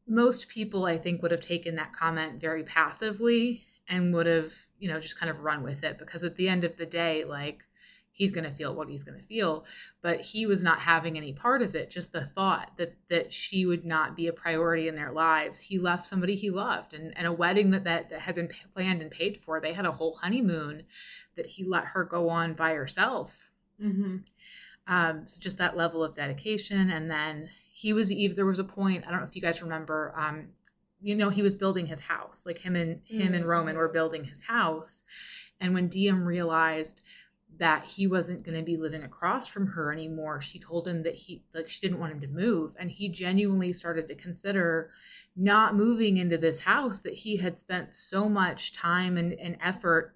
most people I think would have taken that comment very passively and would have, you know, just kind of run with it because at the end of the day, like he's going to feel what he's going to feel. But he was not having any part of it. Just the thought that that she would not be a priority in their lives. He left somebody he loved, and, and a wedding that, that, that had been planned and paid for. They had a whole honeymoon that he let her go on by herself. Mm-hmm. Um, so just that level of dedication. And then he was, Eve, there was a point, I don't know if you guys remember, um, you know, he was building his house, like him and mm-hmm. him and Roman were building his house. And when Diem realized that he wasn't going to be living across from her anymore, she told him that he, like, she didn't want him to move. And he genuinely started to consider not moving into this house that he had spent so much time and, and effort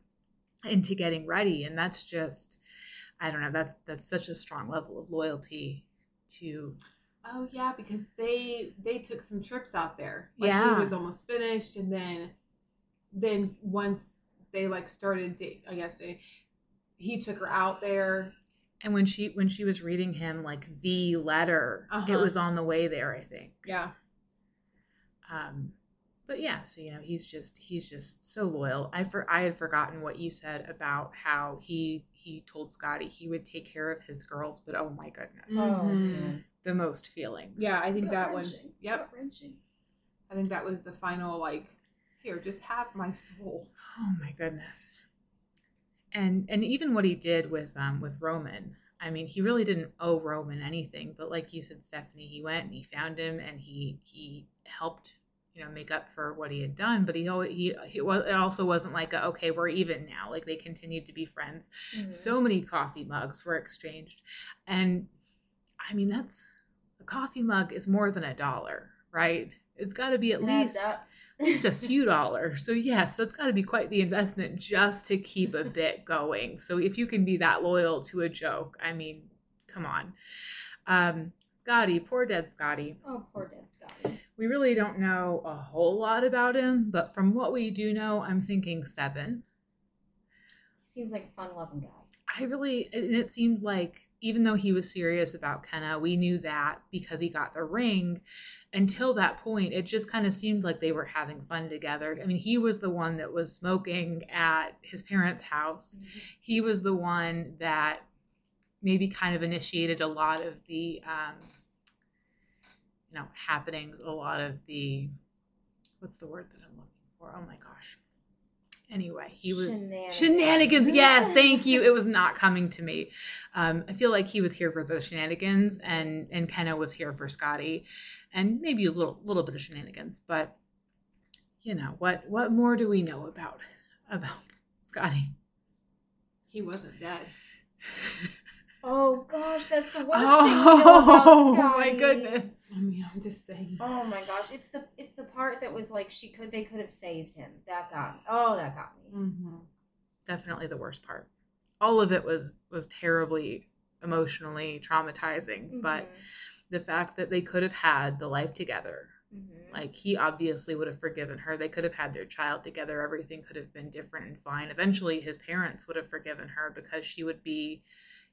into getting ready. And that's just, I don't know, that's that's such a strong level of loyalty to... Oh, yeah, because they they took some trips out there. Like, yeah. He was almost finished, and then then once they, like, started, date, I guess, they, he took her out there. And when she when she was reading him, like, the letter, uh-huh. It was on the way there, I think. Yeah. Um, but, yeah, so, you know, he's just he's just so loyal. I, for, I had forgotten what you said about how he... he told Scotty he would take care of his girls, but oh my goodness. Oh, mm-hmm. The most feelings. Yeah, I think that one. Yep. I think that was the final, like, here, just have my soul. Oh my goodness. And and even what he did with um with Roman, I mean, he really didn't owe Roman anything, but like you said, Stephanie, he went and he found him and he he helped, you know, make up for what he had done. But he he, he was, it also wasn't like a, okay, we're even now. Like, they continued to be friends. Mm-hmm. So many coffee mugs were exchanged, and I mean, that's, a coffee mug is more than a dollar, right? It's got to be at yeah, least that. at least a few dollars. So yes, that's got to be quite the investment just to keep a bit going. So if you can be that loyal to a joke, I mean, come on. Um, Scotty, poor dead Scotty. Oh, poor dead Scotty. We really don't know a whole lot about him, but from what we do know, I'm thinking seven. He seems like a fun-loving guy. I really, and it seemed like, even though he was serious about Kenna, we knew that because he got the ring. Until that point, it just kind of seemed like they were having fun together. I mean, he was the one that was smoking at his parents' house. Mm-hmm. He was the one that maybe kind of initiated a lot of the... Um, you know, happenings, a lot of the, what's the word that I'm looking for? Oh my gosh. Anyway, he was shenanigans. shenanigans yes, thank you. It was not coming to me. Um, I feel like he was here for the shenanigans, and and Kenna was here for Scotty, and maybe a little little bit of shenanigans. But you know, what what more do we know about about Scotty? He wasn't dead. Oh gosh, that's the worst oh, thing to know about Scotty. Oh my goodness! I mean, I'm just saying. Oh my gosh, it's the it's the part that was like she could they could have saved him. That got me. Oh, that got me. Mm-hmm. Definitely the worst part. All of it was was terribly emotionally traumatizing. Mm-hmm. But the fact that they could have had the life together, mm-hmm. like he obviously would have forgiven her. They could have had their child together. Everything could have been different and fine. Eventually, his parents would have forgiven her because she would be,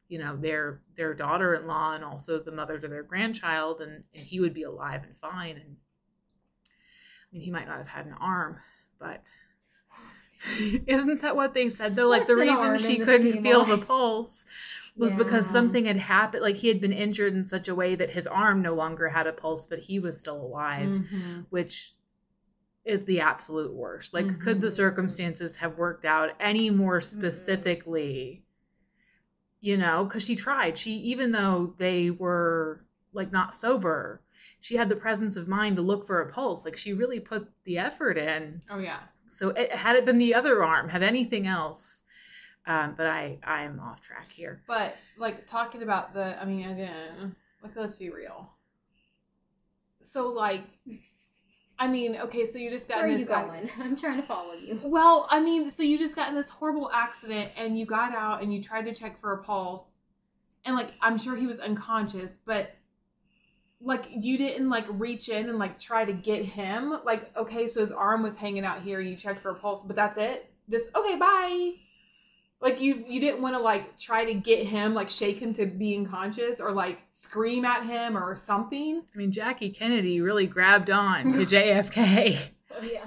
you know, their their daughter-in-law and also the mother to their grandchild, and, and he would be alive and fine. And I mean, he might not have had an arm, but isn't that what they said, though? Like, what's the reason she couldn't feel the pulse was yeah. because something had happened. Like, he had been injured in such a way that his arm no longer had a pulse, but he was still alive, mm-hmm. which is the absolute worst. Like, mm-hmm. could the circumstances have worked out any more specifically? Mm-hmm. You know, because she tried. She, even though they were, like, not sober, she had the presence of mind to look for a pulse. Like, she really put the effort in. Oh, yeah. So it, had it been the other arm, had anything else. Um, but I, I am off track here. But, like, talking about the, I mean, again, like, let's be real. So, like, I mean, okay, so you just got Where in this... Where are you going? Ac- I'm trying to follow you. Well, I mean, so you just got in this horrible accident, and you got out, and you tried to check for a pulse, and, like, I'm sure he was unconscious, but, like, you didn't, like, reach in and, like, try to get him? Like, okay, so his arm was hanging out here, and you checked for a pulse, but that's it? Just, okay, bye! Like, you you didn't want to, like, try to get him, like, shake him to being conscious or, like, scream at him or something. I mean, Jackie Kennedy really grabbed on to J F K. Oh, yeah.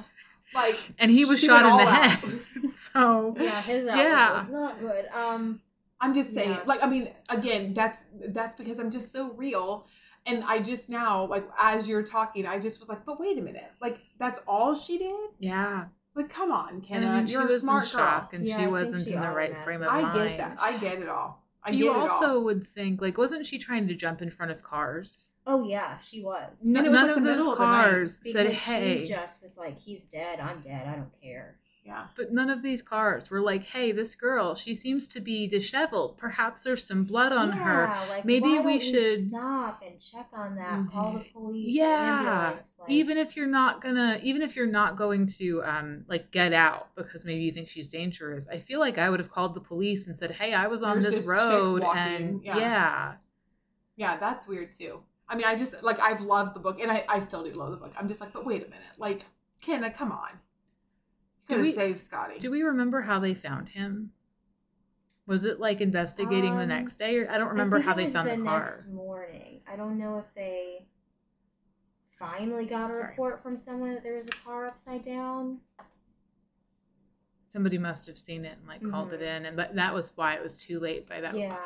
Like, and he was shot in the head. So, yeah, his outlook yeah. was not good. Um, I'm just saying, yeah. like, I mean, again, that's that's because I'm just so real. And I just now, like, as you're talking, I just was like, but wait a minute. Like, that's all she did? Yeah. Like, come on, Kenna. And I mean, you're a smart girl. Shock and yeah, she wasn't she in the right frame of I mind. I get that. I get it all. I you get it also all. Would think, like, wasn't she trying to jump in front of cars? Oh, yeah, she was. No, was none like of those cars of said, hey. She just was like, he's dead. I'm dead. I don't care. Yeah. But none of these cars were like, hey, this girl, she seems to be disheveled. Perhaps there's some blood on yeah, her. Like, maybe why don't we should we stop and check on that. Mm-hmm. Call the police. Yeah. Like, even if you're not gonna, even if you're not going to um, like get out because maybe you think she's dangerous. I feel like I would have called the police and said, hey, I was on this, this road. And yeah. yeah. Yeah. That's weird too. I mean, I just like, I've loved the book and I, I still do love the book. I'm just like, but wait a minute. Like, Kenna, come on. Do we, save Scotty. Do we remember how they found him? Was it like investigating um, the next day? Or I don't remember I how they found the, the car. Next morning. I don't know if they finally got a Sorry. report from someone that there was a car upside down. Somebody must have seen it and like mm-hmm. called it in, and but that was why it was too late by that. Yeah,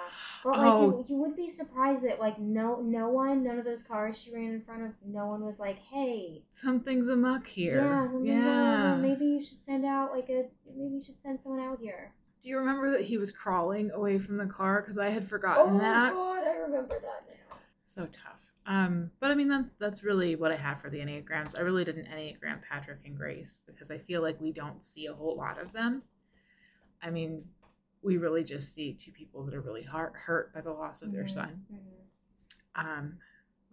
well, like oh. you, you would be surprised that like no, no one, none of those cars she ran in front of, no one was like, "Hey, something's amok here." Yeah, something's yeah. amok. Maybe you should send out like a, maybe you should send someone out here. Do you remember that he was crawling away from the car? Because I had forgotten oh that. Oh God, I remember that now. So tough. Um, but I mean, that's, that's really what I have for the Enneagrams. I really did an Enneagram Patrick and Grace because I feel like we don't see a whole lot of them. I mean, we really just see two people that are really heart, hurt by the loss of mm-hmm. their son. Mm-hmm. Um,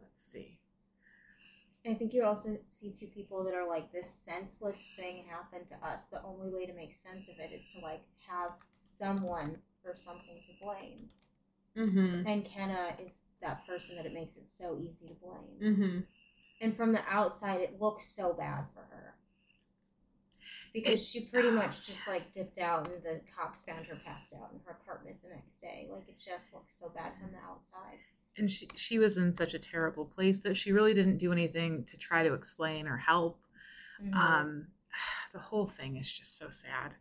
let's see. I think you also see two people that are like, this senseless thing happened to us. The only way to make sense of it is to like have someone or something to blame. Mm-hmm. And Kenna is that person that it makes it so easy to blame. Mm-hmm. And from the outside, it looks so bad for her. Because it, she pretty uh, much just like dipped out and the cops found her passed out in her apartment the next day. Like it just looks so bad from the outside. And she, she was in such a terrible place that she really didn't do anything to try to explain or help. Mm-hmm. Um, the whole thing is just so sad.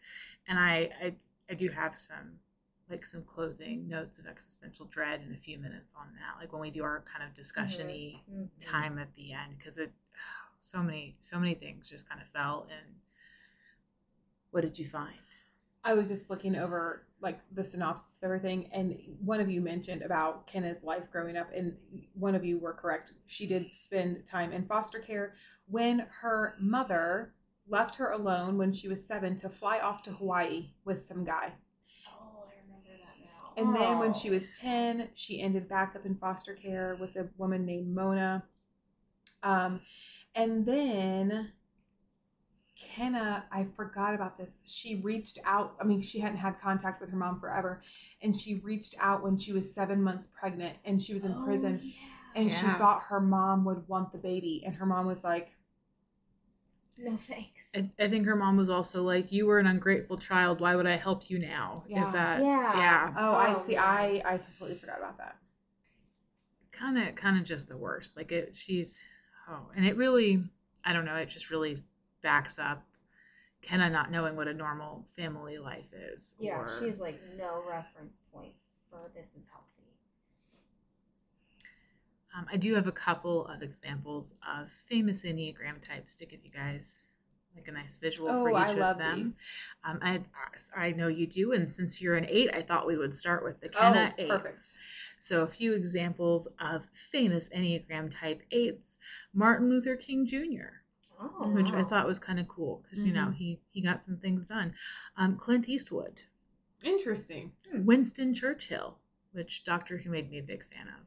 And I, I, I do have some like some closing notes of existential dread in a few minutes on that. Like when we do our kind of discussion-y mm-hmm. time at the end, because it, so many, so many things just kind of fell. And what did you find? I was just looking over like the synopsis of everything. And one of you mentioned about Kenna's life growing up, and one of you were correct. She did spend time in foster care when her mother left her alone when she was seven to fly off to Hawaii with some guy. And then when she was ten, she ended back up in foster care with a woman named Mona. Um, and then Kenna, I forgot about this. She reached out. I mean, she hadn't had contact with her mom forever. And she reached out when she was seven months pregnant and she was in oh, prison. Yeah. And yeah. she thought her mom would want the baby. And her mom was like, no thanks. I, I think her mom was also like, you were an ungrateful child. Why would I help you now? Yeah. If that, yeah. yeah. Oh, I see. Yeah. I, I completely forgot about that. Kind of, kind of just the worst. Like it, she's, oh, and it really, I don't know. It just really backs up Kenna not knowing what a normal family life is. Yeah. Or, she's like no reference point for this is healthy. Um, I do have a couple of examples of famous Enneagram types to give you guys like a nice visual oh, for each I of love them. These. Um, I I know you do, and since you're an eight, I thought we would start with the Kenna oh, eights. Perfect. So a few examples of famous Enneagram type eights: Martin Luther King Junior, oh, which wow. I thought was kind of cool because mm-hmm. you know he he got some things done. Um, Clint Eastwood, interesting. Winston Churchill, which Doctor Who made me a big fan of.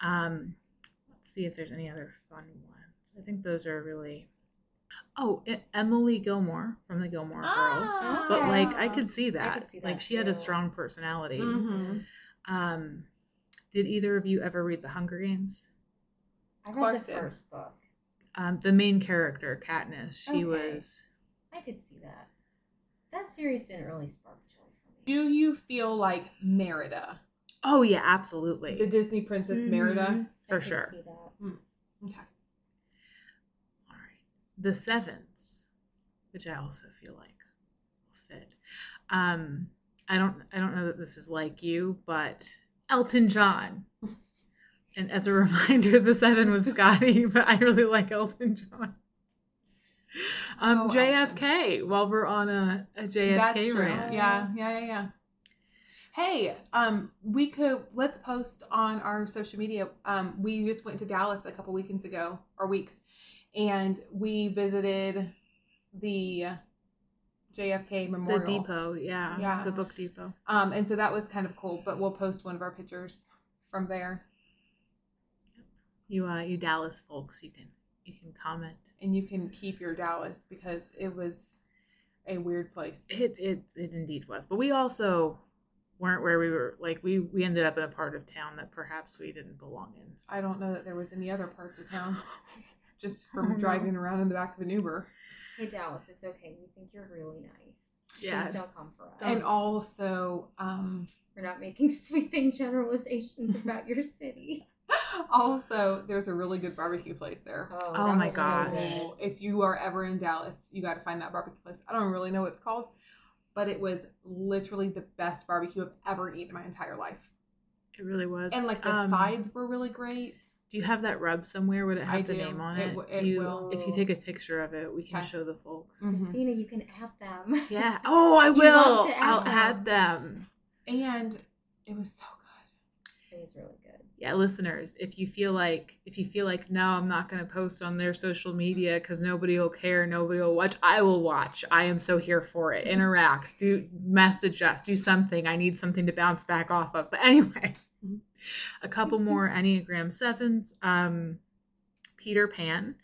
Um, let's see if there's any other fun ones. I think those are really, oh, it, Emily Gilmore from the Gilmore Girls, oh, but yeah. like, I could see that. I could see that like too. She had a strong personality. Mm-hmm. Um, did either of you ever read The Hunger Games? I read Clark the did. first book. Um, the main character, Katniss, she okay. was. I could see that. That series didn't really spark joy for me. Do you feel like Merida? Oh, yeah, absolutely. The Disney Princess mm-hmm. Merida. For sure. See that. Mm. Okay. All right. The Sevens, which I also feel like will fit. Um, I don't I don't know that this is like you, but Elton John. And as a reminder, the seven was Scotty, but I really like Elton John. Um, oh, J F K, while we're on a, a J F K That's rant. True. Yeah, yeah, yeah, yeah. Hey, um, we could, let's post on our social media. Um, we just went to Dallas a couple weekends ago, or weeks, and we visited the J F K Memorial. The depot, yeah, yeah. The book depot. Um, and so that was kind of cool, but we'll post one of our pictures from there. You uh, you Dallas folks, you can you can comment. And you can keep your Dallas, because it was a weird place. It it, it indeed was. But we also weren't where we were. Like, we, we ended up in a part of town that perhaps we didn't belong in. I don't know that there was any other parts of town, just from driving know. around in the back of an Uber. Hey, Dallas, it's okay. We think you're really nice. Yeah. Please don't come for us. And also... Um, we're not making sweeping generalizations about your city. Also, there's a really good barbecue place there. Oh, oh my gosh. So if you are ever in Dallas, you got to find that barbecue place. I don't really know what it's called, but it was literally the best barbecue I've ever eaten in my entire life. It really was. And like the um, sides were really great. Do you have that rub somewhere? Would it have I the do. name on it? It, w- it you, will. If you take a picture of it, we can okay. show the folks. Mm-hmm. Christina, you can add them. Yeah. Oh, I will. Add I'll them. add them. And it was so good. It was really good. Yeah, listeners, if you feel like, if you feel like, no, I'm not going to post on their social media because nobody will care, nobody will watch, I will watch. I am so here for it. Interact, do message us, do something. I need something to bounce back off of. But anyway, a couple more Enneagram sevens. Um, Peter Pan.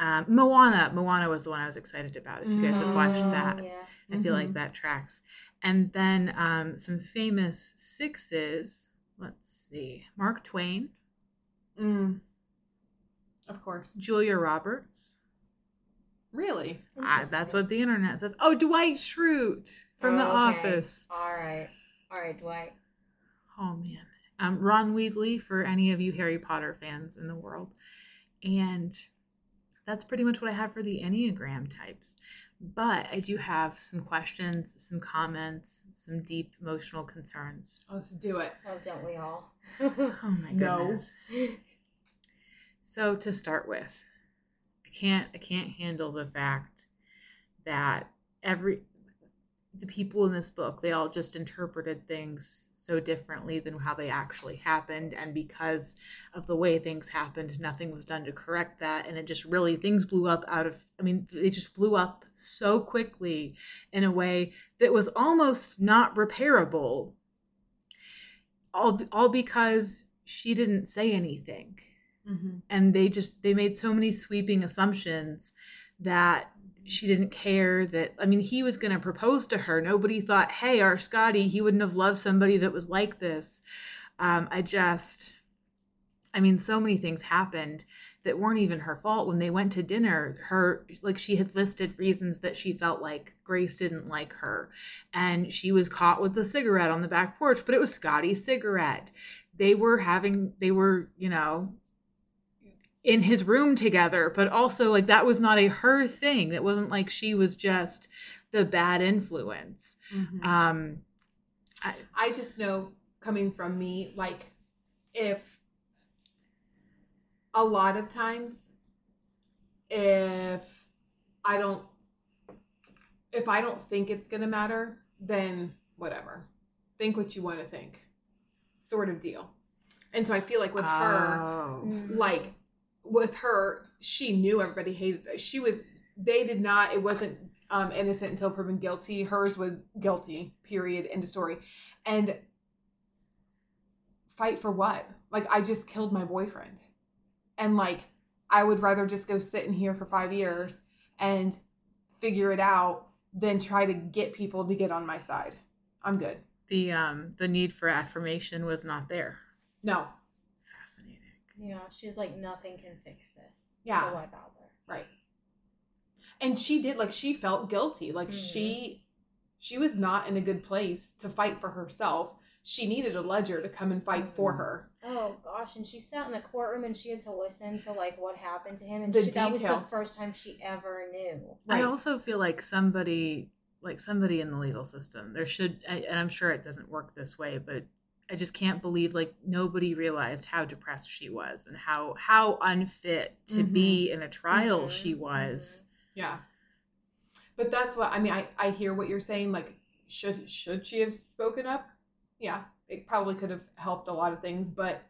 Um, Moana. Moana was the one I was excited about. If you guys have watched that, yeah. I feel mm-hmm. like that tracks. And then um, some famous sixes. Let's see. Mark Twain. Mm. Of course. Julia Roberts. Really? I, that's what the internet says. Oh, Dwight Schrute from oh, The okay. Office. All right. All right, Dwight. Oh, man. Um, Ron Weasley, for any of you Harry Potter fans in the world. And that's pretty much what I have for the Enneagram types. But I do have some questions, some comments, some deep emotional concerns. Let's do it. Oh, don't we all? Oh my goodness. No. So to start with, I can't I can't handle the fact that every the people in this book, they all just interpreted things so differently than how they actually happened. And because of the way things happened, nothing was done to correct that. And it just really, things blew up out of, I mean, they just blew up so quickly in a way that was almost not repairable. All, all because she didn't say anything. Mm-hmm. And they just, they made so many sweeping assumptions that she didn't care that, I mean, he was going to propose to her. Nobody thought, hey, our Scotty, he wouldn't have loved somebody that was like this. Um, I just, I mean, so many things happened that weren't even her fault. When they went to dinner, her, like she had listed reasons that she felt like Grace didn't like her. And she was caught with the cigarette on the back porch, but it was Scotty's cigarette. They were having, they were, you know, in his room together, but also like that was not a her thing. It wasn't like she was just the bad influence. Mm-hmm. Um, I, I just know coming from me, like if a lot of times, if I don't, if I don't think it's going to matter, then whatever, think what you want to think sort of deal. And so I feel like with oh. her, like, with her, she knew everybody hated her. She was, they did not, it wasn't um, innocent until proven guilty. Hers was guilty, period, end of story. And fight for what? Like, I just killed my boyfriend. And like, I would rather just go sit in here for five years and figure it out than try to get people to get on my side. I'm good. The um the need for affirmation was not there. No. Yeah, she was like, nothing can fix this. Yeah. So why bother? Right. And she did, like, she felt guilty. Like, mm-hmm. she she was not in a good place to fight for herself. She needed a Ledger to come and fight mm-hmm. for her. Oh, gosh. And she sat in the courtroom and she had to listen to, like, what happened to him. And the she, that was the first time she ever knew. Right. I also feel like somebody like somebody in the legal system. There should, and I'm sure it doesn't work this way, but I just can't believe like nobody realized how depressed she was and how how unfit to mm-hmm. be in a trial mm-hmm. she was. Yeah. But that's what, I mean, I, I hear what you're saying. Like, should should she have spoken up? Yeah, it probably could have helped a lot of things, but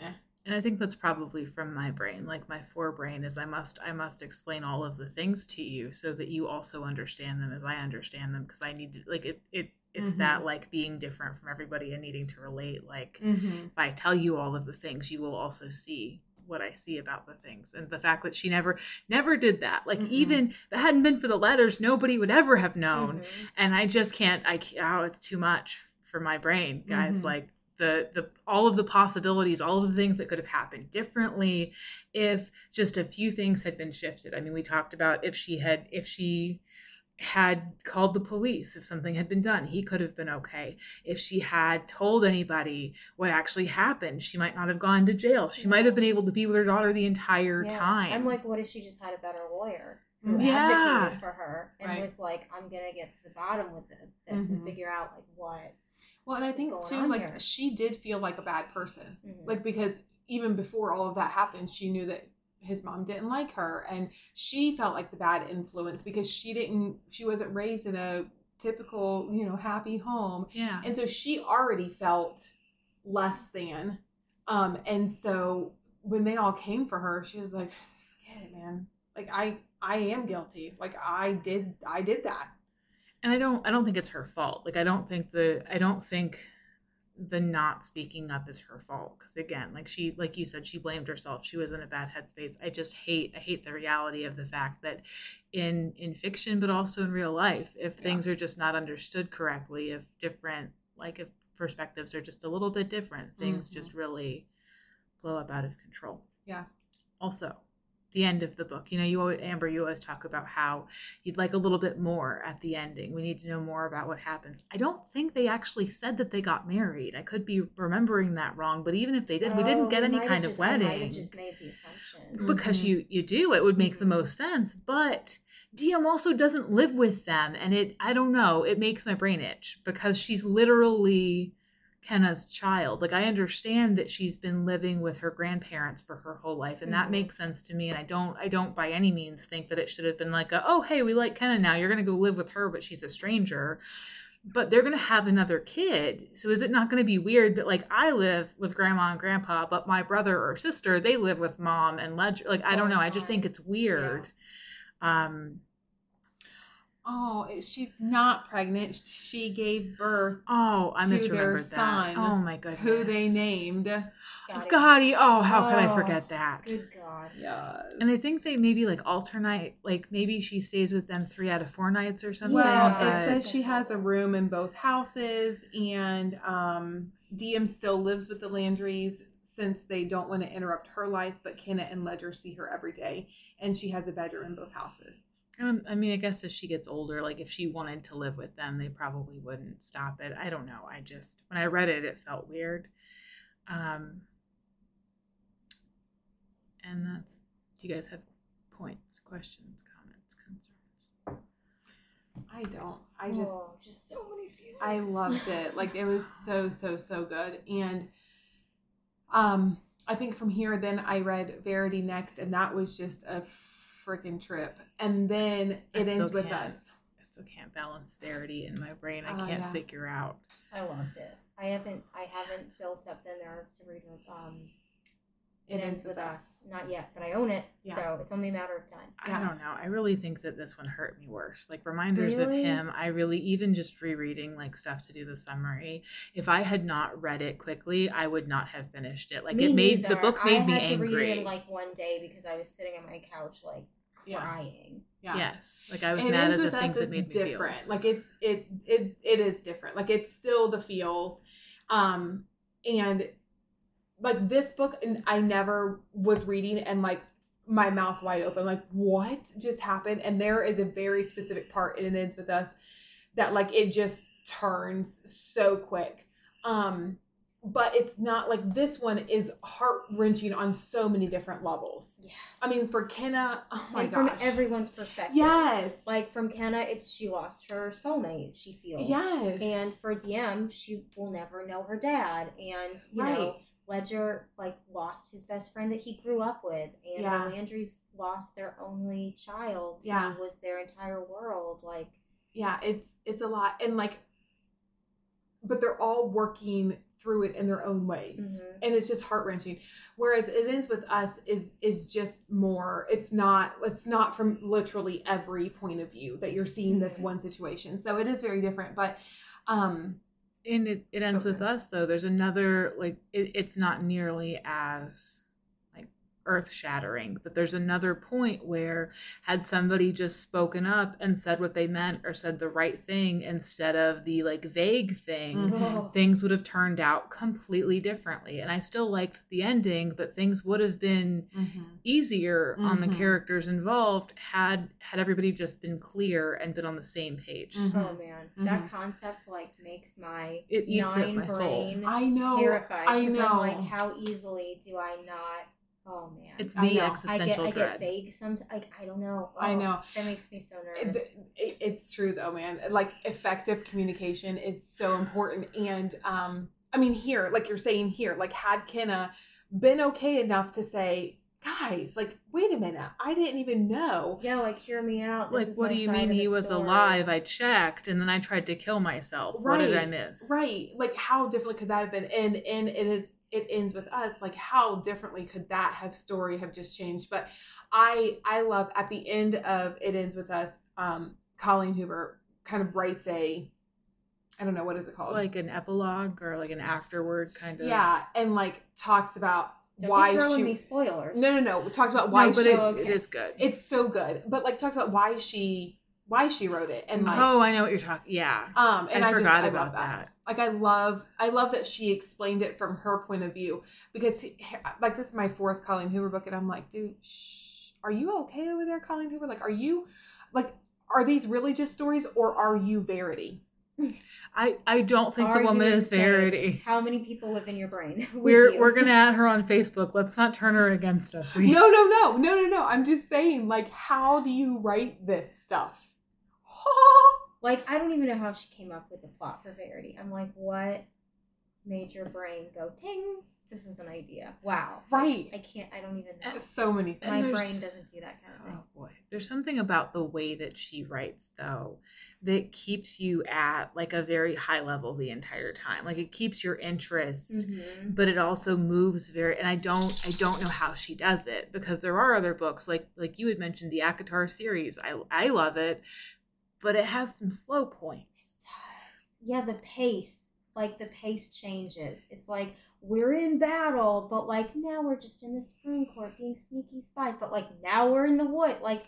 eh. And I think that's probably from my brain. Like, my forebrain is I must I must explain all of the things to you so that you also understand them as I understand them, because I need to, like, it, it it's mm-hmm. that, like, being different from everybody and needing to relate. Like, mm-hmm. if I tell you all of the things, you will also see what I see about the things. And the fact that she never, never did that. Like, mm-mm. even if it hadn't been for the letters, nobody would ever have known. Mm-hmm. And I just can't, I, oh, it's too much for my brain, guys. Mm-hmm. Like, the, the, all of the possibilities, all of the things that could have happened differently if just a few things had been shifted. I mean, we talked about if she had, if she had called the police, if something had been done, he could have been okay. If she had told anybody what actually happened, she might not have gone to jail. She yeah. might have been able to be with her daughter the entire yeah. time. I'm like, what if she just had a better lawyer who yeah. advocated for her and right. was like, I'm gonna get to the bottom with this mm-hmm. and figure out like what. Well, and I think too, like here? She did feel like a bad person, mm-hmm. like, because even before all of that happened, she knew that his mom didn't like her, and she felt like the bad influence because she didn't, she wasn't raised in a typical, you know, happy home. Yeah. And so she already felt less than, um, and so when they all came for her, she was like, "Forget it, man. Like, I, I am guilty. Like, I did, I did that." And I don't, I don't think it's her fault. Like, I don't think the, I don't think the not speaking up is her fault. Because again, like she, like you said, she blamed herself. She was in a bad headspace. I just hate, I hate the reality of the fact that in, in fiction, but also in real life, if things yeah. are just not understood correctly, if different, like if perspectives are just a little bit different, things mm-hmm. just really blow up out of control. Yeah. Also, the end of the book. You know, you always, Amber, you always talk about how you'd like a little bit more at the ending. We need to know more about what happens. I don't think they actually said that they got married. I could be remembering that wrong, but even if they did, oh, we didn't get any kind just, of wedding. I might have just made the assumption. Because mm-hmm. you, you do, it would make mm-hmm. the most sense, but Diem also doesn't live with them, and it, I don't know, it makes my brain itch because she's literally Kenna's child. Like, I understand that she's been living with her grandparents for her whole life, and mm-hmm. that makes sense to me. And I don't, I don't by any means think that it should have been like, a, oh, hey, we like Kenna now. You're going to go live with her, but she's a stranger. But they're going to have another kid. So is it not going to be weird that, like, I live with grandma and grandpa, but my brother or sister, they live with mom and Ledger? Like, I don't know. I just think it's weird. Yeah. Um, Oh, she's not pregnant. She gave birth oh, I to their son. That. Oh, my goodness. Who they named Scotty. Scotty. Oh, how oh, could I forget that? Good God. Yes. And I think they maybe, like, alternate. Like, maybe she stays with them three out of four nights or something. Well, but it says she has a room in both houses, and um, Diem still lives with the Landrys since they don't want to interrupt her life, but Kenna and Ledger see her every day, and she has a bedroom in both houses. I mean, I guess as she gets older, like if she wanted to live with them, they probably wouldn't stop it. I don't know. I just, when I read it, it felt weird. Um, and that's, do you guys have points, questions, comments, concerns? I don't. I just, oh, just so many feelings. I loved it. Like, it was so, so, so good. And, um, I think from here, then I read Verity next, and that was just a freaking trip, and then it ends with us. I still can't balance Verity in my brain. I oh, can't yeah. figure out. I loved it. I haven't. I haven't built up the nerve to read. Um, it, it ends with us. us. Not yet, but I own it, yeah. so it's only a matter of time. I yeah. don't know. I really think that this one hurt me worse. Like, Reminders really? of Him. I really, even just rereading like stuff to do the summary. If I had not read it quickly, I would not have finished it. Like me it made neither. the book made I me had to angry. Read it in, like one day because I was sitting on my couch like. Yeah. Crying. Yeah. Yes. Like, I was and mad at the things that made me different. feel. different. Like, it's, it, it, it is different. Like, it's still the feels. Um, and like this book, I never was reading and like my mouth wide open, like what just happened? And there is a very specific part in It Ends With Us that like, it just turns so quick. Um, But it's not like this one is heart-wrenching on so many different levels. Yes. I mean, for Kenna, oh my and gosh. From everyone's perspective. Yes. Like from Kenna, it's she lost her soulmate, she feels. Yes. And for Diem, she will never know her dad. And, you right. know, Ledger, like, lost his best friend that he grew up with. And yeah. Landry's lost their only child yeah. who was their entire world. Like, yeah, it's it's a lot. And, like, but they're all working through it in their own ways. Mm-hmm. And it's just heart-wrenching. Whereas It Ends With Us is is just more, it's not it's not from literally every point of view that you're seeing this one situation. So it is very different. But um and it, it ends with us though. There's another like it, it's not nearly as like earth-shattering, but there's another point where had somebody just spoken up and said what they meant or said the right thing instead of the like vague thing, mm-hmm. things would have turned out completely differently. And I still liked the ending, but things would have been mm-hmm. easier mm-hmm. on the characters involved had had everybody just been clear and been on the same page. Mm-hmm. Oh man, mm-hmm. that concept like makes my it eats nine my brain soul. I know, terrified. I know. I'm like, how easily do I not? Oh man, it's the existential I get, dread. I get vague sometimes. Like I don't know. Oh, I know that makes me so nervous. It, it, it's true though, man. Like effective communication is so important. And um, I mean, here, like you're saying here, like had Kenna been okay enough to say, guys, like wait a minute, I didn't even know. Yeah, like hear me out. This like, what do you mean he was story. alive? I checked, and then I tried to kill myself. Right. What did I miss? Right. Like how different could that have been? And and it is. It Ends With Us, like how differently could that have story have just changed? But I I love at the end of It Ends With Us, um, Colleen Hoover kind of writes a, I don't know, what is it called? Like an epilogue or like an afterword kind of. Yeah, and like talks about don't why she. Me spoilers. No, no, no. Talks about why no, but she. It, okay. It is good. It's so good. But like talks about why she why she wrote it and like. Oh, I know what you're talking. Yeah. Um, and I, I forgot just, about I love that. that. Like I love, I love that she explained it from her point of view because he, like this is my fourth Colleen Hoover book and I'm like, dude, shh, are you okay over there, Colleen Hoover? Like, are you, like, are these really just stories or are you Verity? I, I don't think are the woman is Verity. How many people live in your brain? We're you? we're gonna add her on Facebook. Let's not turn her against us. We... No, no, no, no, no, no. I'm just saying, like, how do you write this stuff? Like, I don't even know how she came up with the plot for Verity. I'm like, what made your brain go, ting, this is an idea. Wow. Right. I, I can't, I don't even know. So many things. My brain doesn't do that kind of thing. Oh, boy. There's something about the way that she writes, though, that keeps you at, like, a very high level the entire time. Like, it keeps your interest, mm-hmm. but it also moves very, and I don't, I don't know how she does it, because there are other books, like, like you had mentioned, the ACOTAR series. I, I love it. But it has some slow points. Yeah, the pace. Like, the pace changes. It's like, we're in battle, but, like, now we're just in the Supreme Court being sneaky spies. But, like, now we're in the wood. Like,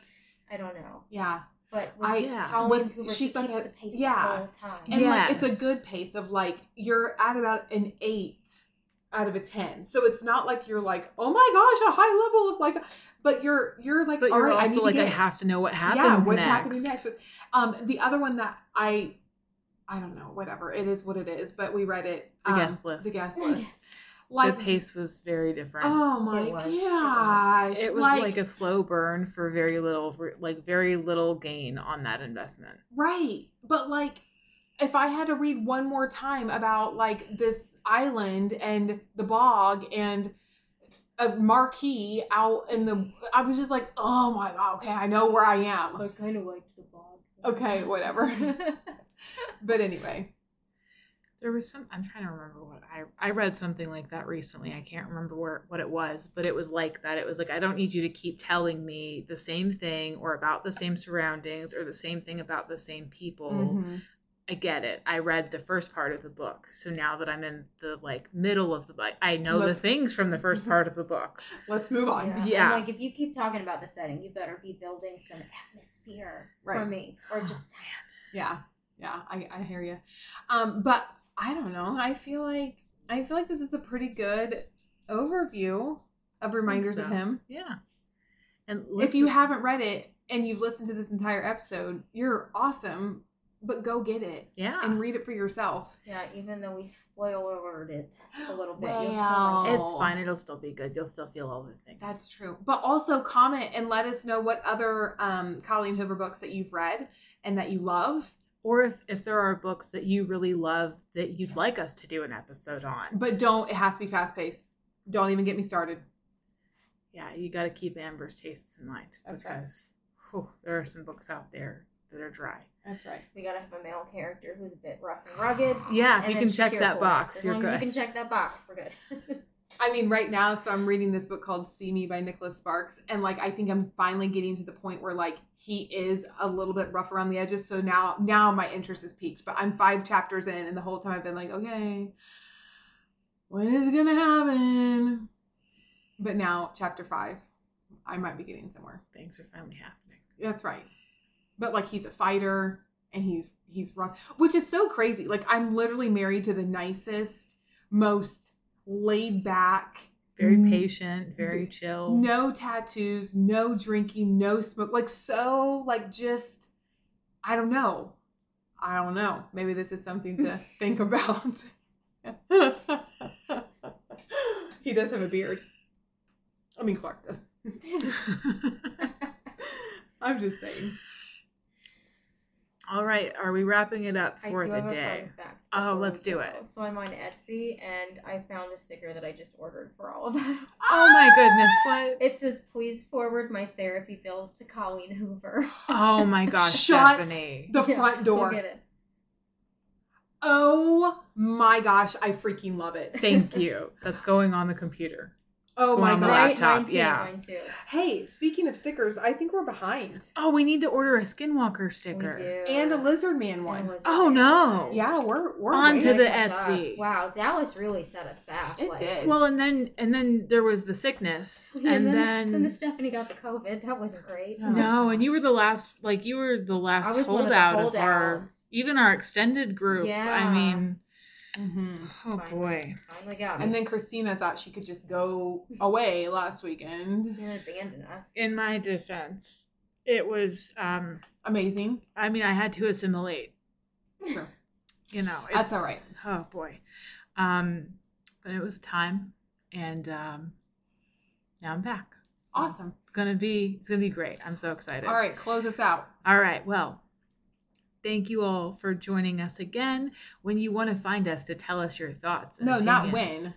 I don't know. Yeah. But with I, yeah. Colleen Hoover, she keeps like a, the pace yeah. the whole time. And, yes. like, it's a good pace of, like, you're at about an eight out of a ten. So it's not like you're like, oh, my gosh, a high level of, like... But you're you're like, but you're right, also I need like to get, I have to know what happens. Yeah, what's next. happening next? Um, the other one that I, I don't know, whatever it is, what it is. But we read it. Um, the guest list. The guest list. Yes. Like, the pace was very different. Oh my gosh! It was like, like a slow burn for very little, like very little gain on that investment. Right, but like, if I had to read one more time about like this island and the bog and. A marquee out in the. I was just like, oh my god, okay, I know where I am. I kind of liked the bog. Okay, whatever. But anyway, there was some. I'm trying to remember what I I read something like that recently. I can't remember where what it was, but it was like that. It was like I don't need you to keep telling me the same thing or about the same surroundings or the same thing about the same people. Mm-hmm. I get it. I read the first part of the book. So now that I'm in the like middle of the book, I know let's, the things from the first part of the book. Let's move on. Yeah. yeah. Like if you keep talking about the setting, you better be building some atmosphere right. for me or just. Yeah. Yeah. I, I hear you. Um, but I don't know. I feel like, I feel like this is a pretty good overview of Reminders so. of Him. Yeah. And if you haven't read it and you've listened to this entire episode, you're awesome. but go get it. Yeah. And read it for yourself. Yeah, even though we spoilered it a little bit. Wow. You'll still, it's fine. It'll still be good. You'll still feel all the things. That's true. But also comment and let us know what other um, Colleen Hoover books that you've read and that you love. Or if, if there are books that you really love that you'd like us to do an episode on. But don't. It has to be fast-paced. Don't even get me started. Yeah, you got to keep Amber's tastes in mind. That's because right. whew, there are some books out there that are dry. That's right. We got to have a male character who's a bit rough and rugged. Yeah, if you can check that box, you're good. As long as you can check that box, we're good. I mean, right now, so I'm reading this book called See Me by Nicholas Sparks. And, like, I think I'm finally getting to the point where, like, he is a little bit rough around the edges. So now now my interest is piqued. But I'm five chapters in, and the whole time I've been like, okay, when is it going to happen? But now, chapter five, I might be getting somewhere. Things are finally happening. That's right. But, like, he's a fighter, and he's he's rough, which is so crazy. Like, I'm literally married to the nicest, most laid back. Very patient, very chill. No tattoos, no drinking, no smoke. Like, so, like, just, I don't know. I don't know. Maybe this is something to think about. He does have a beard. I mean, Clark does. I'm just saying. All right, are we wrapping it up for the day? Oh, let's do it. So I'm on Etsy, and I found a sticker that I just ordered for all of us. Oh my goodness, what? It says, "Please forward my therapy bills to Colleen Hoover." Oh my gosh, shut Stephanie. the yeah, front door. We'll get it. Oh my gosh, I freaking love it. Thank you. That's going on the computer. Oh my God. Laptop. Mine too, yeah. Mine too. Hey, speaking of stickers, I think we're behind. Oh, we need to order a Skinwalker sticker. We do. And a Lizard Man one. Lizard oh Man. no. Yeah, we're we're on to the Etsy. Up. Wow, Dallas really set us back. It like. did. Well, and then and then there was the sickness. Yeah, and then then, then the Stephanie got the COVID. That wasn't great. No. no, and you were the last like you were the last holdout one of, the holdouts. of our even our extended group. Yeah. I mean, Mm-hmm. Oh finally, boy! Finally got me. And then Christina thought she could just go away last weekend and abandon us. In my defense, it was um, amazing. I mean, I had to assimilate. Sure, you know it's, that's all right. Oh boy, um, but it was time, and um, now I'm back. So awesome! It's gonna be it's gonna be great. I'm so excited. All right, close us out. All right, well. Thank you all for joining us again. When you want to find us to tell us your thoughts. No, opinions. Not when.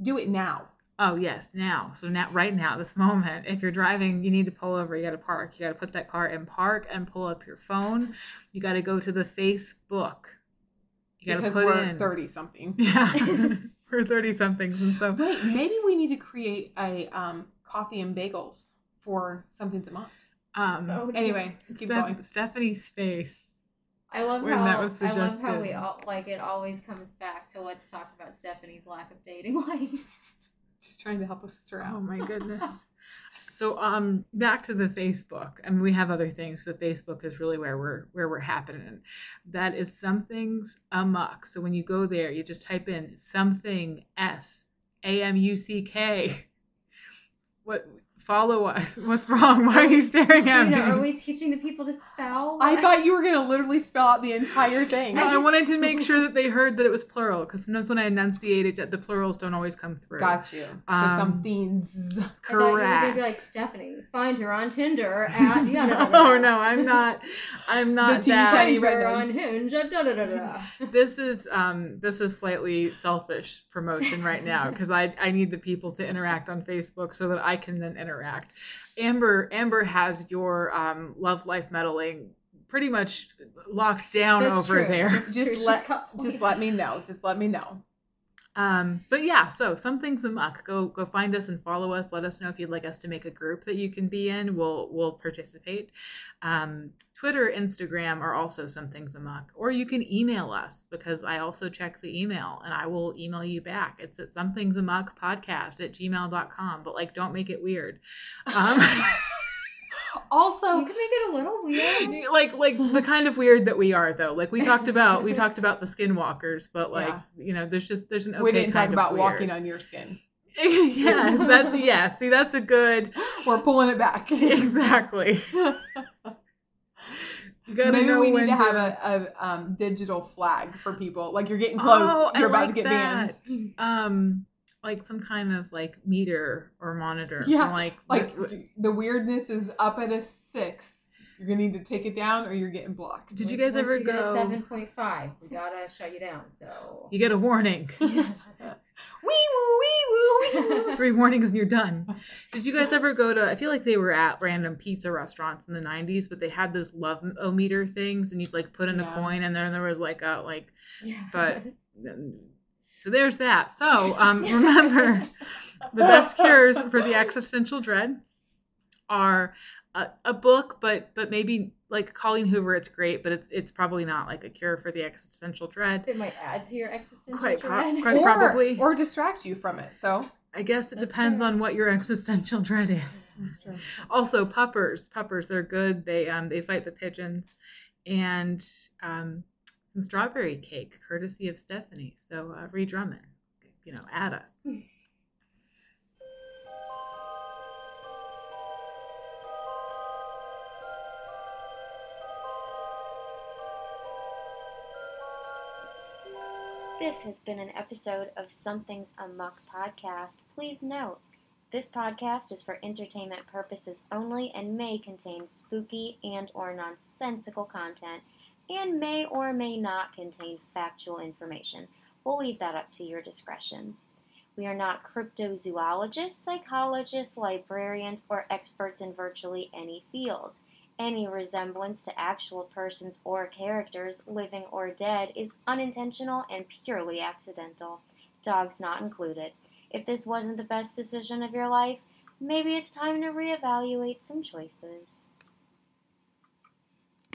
Do it now. Oh, yes, now. So now, right now, this moment. If you're driving, you need to pull over. You got to park. You got to put that car in park and pull up your phone. You got to go to the Facebook. You got to put we're in. thirty-something. Yeah, we're thirty-somethings. And so. Wait, maybe we need to create a um, coffee and bagels for something to month. Um, oh, anyway, keep Steph- going. Stephanie's face. I love when how that was suggested. I love how we all like it always comes back to let's talk about Stephanie's lack of dating life. Just trying to help a sister out. Oh my goodness. So um, back to the Facebook. I mean, we have other things, but Facebook is really where we're where we're happening. That is Something's Amuck. So when you go there, you just type in something s a m u c k. What. Follow us. What's wrong? Why are you staring Christina, at me? Are we teaching the people to spell? I thought you were going to literally spell out the entire thing. No, I, I wanted to make sure that they heard that it was plural because sometimes when I enunciate it, the plurals don't always come through. Got you. Um, so something's correct. I thought you were going to be like, Stephanie, find her on Tinder at... no, no, no, I'm not. I'm not that. Find her on Hinge at da da da da. This is, um, this is slightly selfish promotion right now because I, I need the people to interact on Facebook so that I can then interact. Interact. Amber, Amber has your um, love life meddling pretty much locked down That's over true. there. That's just true. let just let me know. Just let me know. Um, but yeah, so Something's Amuck. Go go find us and follow us. Let us know if you'd like us to make a group that you can be in. We'll we'll participate. Um, Twitter, Instagram are also Something's Amuck. Or you can email us because I also check the email and I will email you back. It's at somethingsamuckpodcast at gmail dot com. But like, don't make it weird. Um, also, you can make it a little weird. Like like the kind of weird that we are though. Like we talked about we talked about the skinwalkers, but like, yeah. you know, there's just there's an okay. We didn't kind talk about weird. walking on your skin. yes, that's yeah, see that's a good We're pulling it back. Exactly. You gotta Maybe know we need to, to have a, a um, digital flag for people. Like, you're getting close. Oh, you're I about like to get that. banned. Um, like some kind of like meter or monitor. Yeah. Like, like the, the weirdness is up at a six. You're gonna need to take it down, or you're getting blocked. Did like, you guys ever you go seven point five? We gotta shut you down. So you get a warning. Yeah. Wee woo, wee woo, wee woo. Three warnings and you're done. Did you guys ever go to, I feel like they were at random pizza restaurants in the nineties, but they had those love-o-meter things, and you'd like put in yes. a coin, and then there was like a, like, yes. but, so there's that. So um, remember, the best cures for the existential dread are a, a book, but but maybe like Colleen Hoover, it's great, but it's it's probably not like a cure for the existential dread. It might add to your existential quite dread. Po- quite or, probably. Or distract you from it. So I guess it That's depends true. on what your existential dread is. That's true. Also, puppers. Puppers, they're good. They um they fight the pigeons. And um some strawberry cake, courtesy of Stephanie. So uh, Reed Drummond, you know, add us. This has been an episode of Something's Amuck podcast. Please note, this podcast is for entertainment purposes only and may contain spooky and or nonsensical content and may or may not contain factual information. We'll leave that up to your discretion. We are not cryptozoologists, psychologists, librarians, or experts in virtually any field. Any resemblance to actual persons or characters, living or dead, is unintentional and purely accidental. Dogs not included. If this wasn't the best decision of your life, maybe it's time to reevaluate some choices.